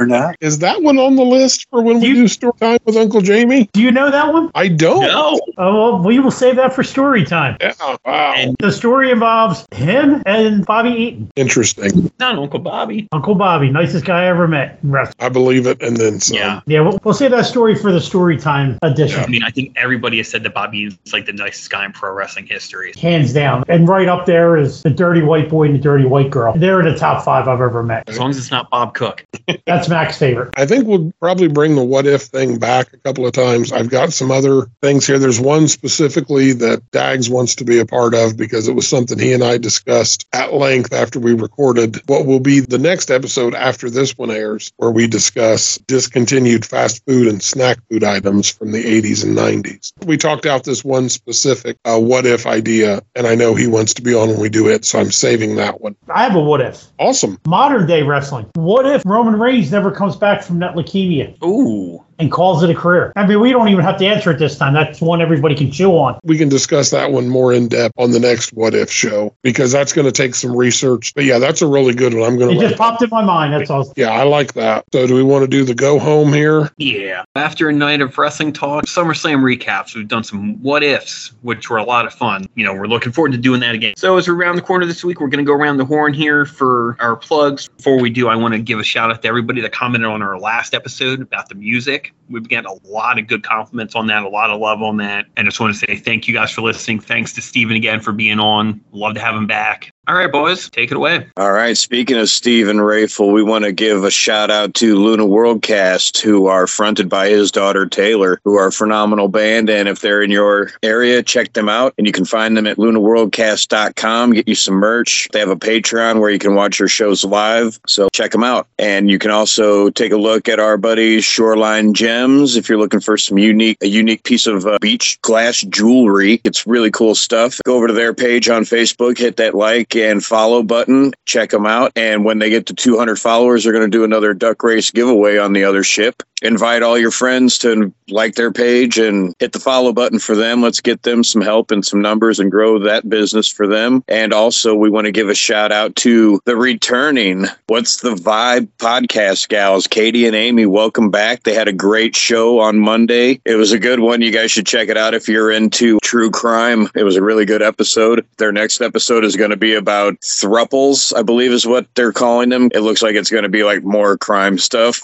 Or not? Is that one on the list for when we do story time with Uncle Jamie? Do you know that one? I don't. No. Oh, well, we will save that for story time. Yeah. Wow. And the story involves him and Bobby Eaton. Interesting. Not Uncle Bobby. Uncle Bobby, nicest guy I ever met. I believe it, and then some. Yeah. Yeah. We'll save that story for the story time edition. Yeah. I mean, I think everybody has said that Bobby Eaton's like the nicest guy in pro wrestling history, hands down. And right up there is the dirty white boy and the dirty white girl. They're in the top five I've ever met. As long as it's not Bob Cook. That's Mac's favorite. I think we'll probably bring the what if thing back a couple of times. I've got some other things here. There's one specifically that Dags wants to be a part of because it was something he and I discussed at length after we recorded what will be the next episode after this one airs, where we discuss discontinued fast food and snack food items from the 80s and 90s. We talked out this one specific what if idea, and I know he wants to be on when we do it, so I'm saving that one. I have a what if. Awesome. Modern day wrestling. What if Roman Reigns never comes back from that leukemia? Ooh. And calls it a career. I mean, we don't even have to answer it this time. That's one everybody can chew on. We can discuss that one more in depth on the next What If show, because that's going to take some research. But yeah, that's a really good one. It just popped in my mind. That's all. Yeah, I like that. So do we want to do the go home here? Yeah. After a night of wrestling talk, SummerSlam recaps, we've done some What Ifs, which were a lot of fun. You know, we're looking forward to doing that again. So as we're around the corner this week, we're going to go around the horn here for our plugs. Before we do, I want to give a shout out to everybody that commented on our last episode about the music. We've gotten a lot of good compliments on that, a lot of love on that. And I just want to say thank you guys for listening. Thanks to Steven again for being on. Love to have him back. All right, boys, take it away. All right, speaking of Steve and Rayful, we want to give a shout-out to Luna Worldcast, who are fronted by his daughter, Taylor, who are a phenomenal band, and if they're in your area, check them out, and you can find them at lunaworldcast.com, get you some merch. They have a Patreon where you can watch their shows live, so check them out. And you can also take a look at our buddy Shoreline Gems if you're looking for some unique piece of beach glass jewelry. It's really cool stuff. Go over to their page on Facebook, hit that like and follow button, check them out. And when they get to 200 followers, they're going to do another duck race giveaway on The Other Ship. Invite all your friends to like their page and hit the follow button for them. Let's get them some help and some numbers and grow that business for them. And also, we want to give a shout out to the returning What's the Vibe podcast gals, Katie and Amy. Welcome back. They had a great show on Monday. It was a good one. You guys should check it out if you're into true crime. It was a really good episode. Their next episode is going to be about thruples, I believe is what they're calling them. It looks like it's going to be like more crime stuff.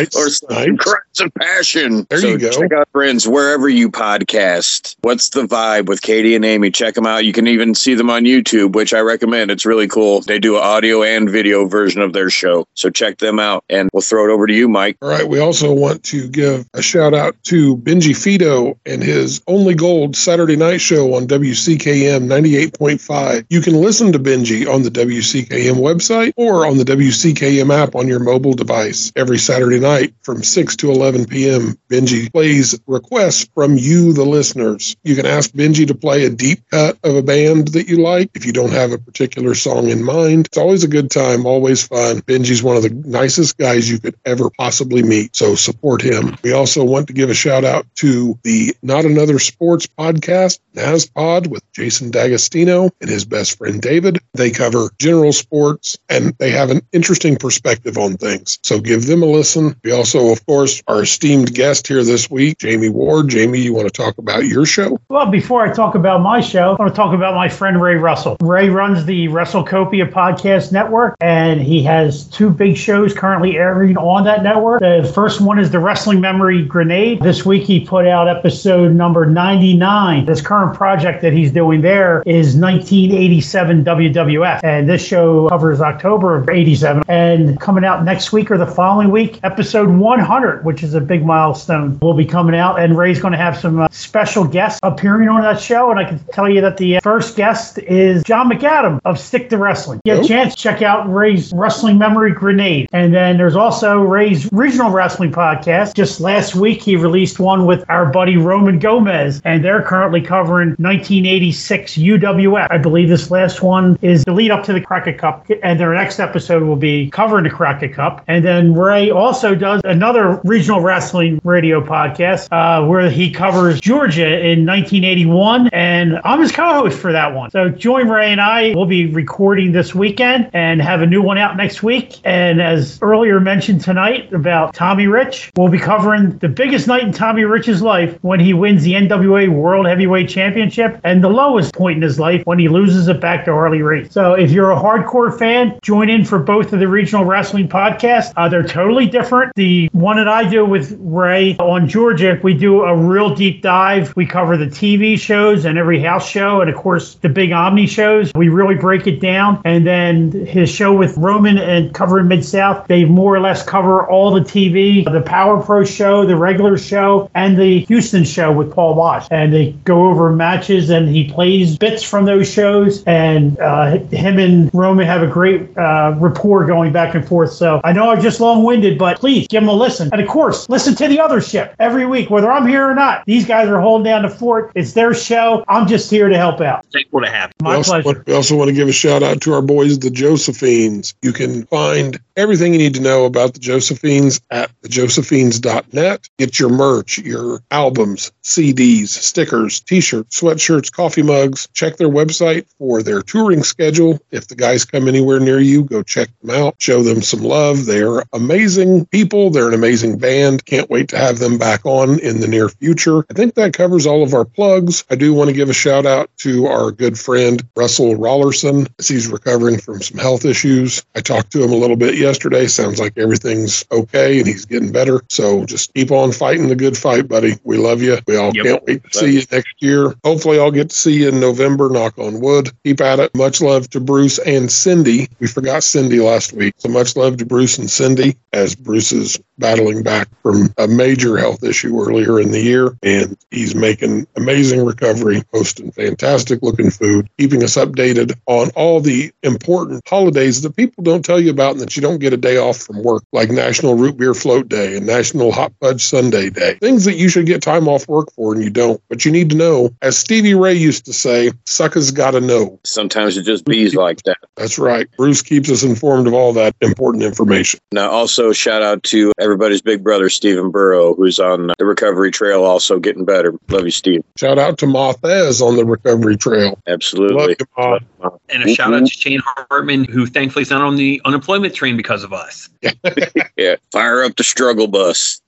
Crimes and passion. There you go. Check out, friends, wherever you podcast. What's the Vibe with Katie and Amy? Check them out. You can even see them on YouTube, which I recommend. It's really cool. They do an audio and video version of their show. So check them out. And we'll throw it over to you, Mike. All right. We also want to give a shout out to Benji Fido and his Only Gold Saturday night show on WCKM 98.5. You can listen to Benji on the WCKM website or on the WCKM app on your mobile device every Saturday night night from 6 to 11 p.m., Benji plays requests from you, the listeners. You can ask Benji to play a deep cut of a band that you like if you don't have a particular song in mind. It's always a good time, always fun. Benji's one of the nicest guys you could ever possibly meet, so support him. We also want to give a shout out to the Not Another Sports podcast, NASPod, with Jason D'Agostino and his best friend David. They cover general sports and they have an interesting perspective on things, so give them a listen. We also, of course, our esteemed guest here this week, Jamie Ward. Jamie, you want to talk about your show? Well, before I talk about my show, I want to talk about my friend Ray Russell. Ray runs the WrestleCopia podcast network, and he has two big shows currently airing on that network. The first one is the Wrestling Memory Grenade. This week he put out episode number 99. This current project that he's doing there is 1987 WWF, and this show covers October of 87. And coming out next week or the following week, episode 100, which is a big milestone, will be coming out, and Ray's going to have some special guests appearing on that show. And I can tell you that the first guest is John McAdam of Stick to Wrestling. Get a chance, check out Ray's Wrestling Memory Grenade. And then there's also Ray's Regional Wrestling Podcast. Just last week, he released one with our buddy Roman Gomez, and they're currently covering 1986 UWF. I believe this last one is the lead up to the Crockett Cup, and their next episode will be covering the Crockett Cup. And then Ray also does another regional wrestling radio podcast where he covers Georgia in 1981, and I'm his co-host for that one. So join Ray and I. We'll be recording this weekend and have a new one out next week. And as earlier mentioned tonight about Tommy Rich, we'll be covering the biggest night in Tommy Rich's life when he wins the NWA World Heavyweight Championship, and the lowest point in his life when he loses it back to Harley Race. So if you're a hardcore fan, join in for both of the regional wrestling podcasts. They're totally different. The one that I do with Ray on Georgia, we do a real deep dive. We cover the TV shows and every house show, and of course the big Omni shows. We really break it down. And then his show with Roman and covering Mid-South, they more or less cover all the TV, the Power Pro show, the regular show, and the Houston show with Paul Wash. And they go over matches and he plays bits from those shows, and him and Roman have a great rapport going back and forth. So I know I'm just long-winded, but please give them a listen. And of course, listen to The Othership every week, whether I'm here or not. These guys are holding down the fort. It's their show. I'm just here to help out. Thankful to have you. My pleasure. We also want to give a shout out to our boys, the Josephines. You can find everything you need to know about the Josephines at thejosephines.net. Get your merch, your albums, CDs, stickers, t-shirts, sweatshirts, coffee mugs. Check their website for their touring schedule. If the guys come anywhere near you, go check them out. Show them some love. They're amazing people. They're an amazing band. Can't wait to have them back on in the near future. I think that covers all of our plugs. I do want to give a shout out to our good friend, Russell Rollerson, as he's recovering from some health issues. I talked to him a little bit yesterday. Sounds like everything's okay and he's getting better. So just keep on fighting the good fight, buddy. We love you. We all can't wait to see you next year. Hopefully I'll get to see you in November, knock on wood. Keep at it. Much love to Bruce and Cindy. We forgot Cindy last week. So much love to Bruce and Cindy, as Bruce is battling back from a major health issue earlier in the year, and he's making amazing recovery, posting fantastic looking food, keeping us updated on all the important holidays that people don't tell you about and that you don't get a day off from work, like National Root Beer Float Day and National Hot Fudge Sundae Day, things that you should get time off work for and you don't. But you need to know, as Stevie Ray used to say, suckers gotta know. Sometimes it just bees like that. That's right. Bruce keeps us informed of all that important information. Now, also shout out to everybody's big brother, Stephen Burrow, who's on the recovery trail, also getting better. Love you, Steve. Shout out to Mothaz on the recovery trail. Absolutely. Love you, Moth. And a shout out to Shane Hartman, who thankfully is not on the unemployment train because of us. Yeah. Fire up the struggle bus.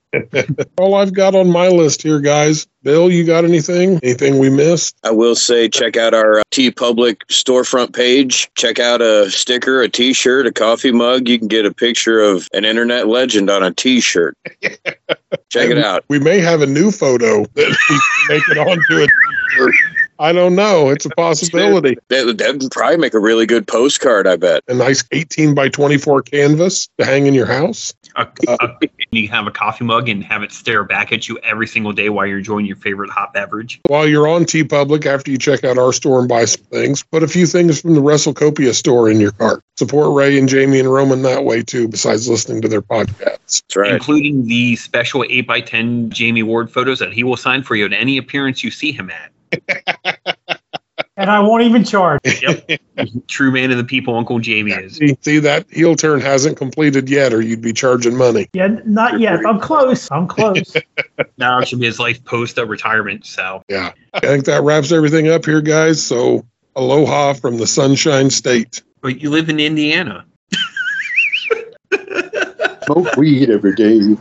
All I've got on my list here, guys. Bill, you got anything? Anything we missed? I will say check out our TeePublic storefront page. Check out a sticker, a t-shirt, a coffee mug. You can get a picture of an internet legend on a t-shirt. Check it out. We may have a new photo that we can make it onto a t-shirt. I don't know. It's a possibility. That would probably make a really good postcard, I bet. A nice 18x24 canvas to hang in your house. You can have a coffee mug and have it stare back at you every single day while you're enjoying your favorite hot beverage. While you're on TeePublic, after you check out our store and buy some things, put a few things from the WrestleCopia store in your cart. Support Ray and Jamie and Roman that way, too, besides listening to their podcasts. That's right. Including the special 8x10 Jamie Ward photos that he will sign for you at any appearance you see him at. And I won't even charge. Yep. True man of the people, Uncle Jamie is. See, that heel turn hasn't completed yet, or you'd be charging money. Yeah, not yet. I'm close. Now it should be his life post retirement. So yeah, I think that wraps everything up here, guys. So aloha from the Sunshine State. But you live in Indiana. Smoke weed every day.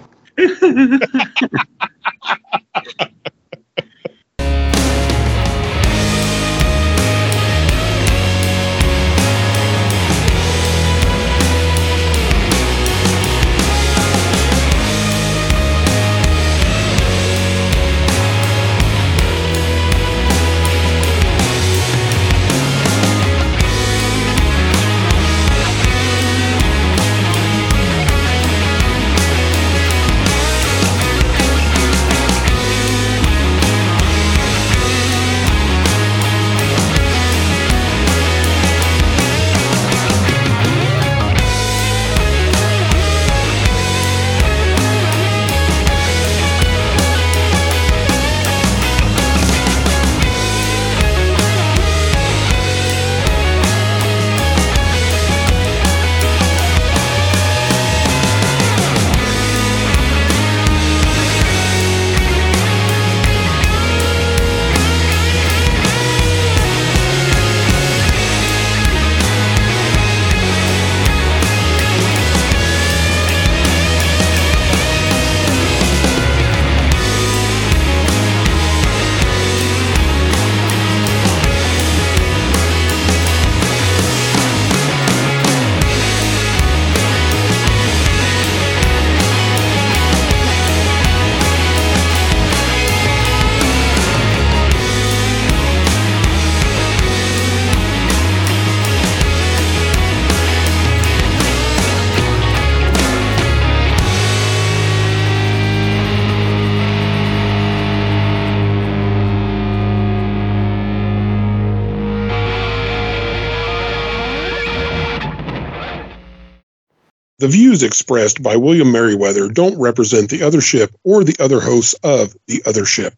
The views expressed by William Merriweather don't represent The Othership or the other hosts of The Othership.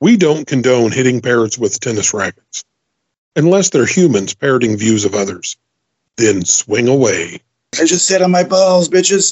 We don't condone hitting parrots with tennis rackets. Unless they're humans parroting views of others. Then swing away. I just sat on my balls, bitches.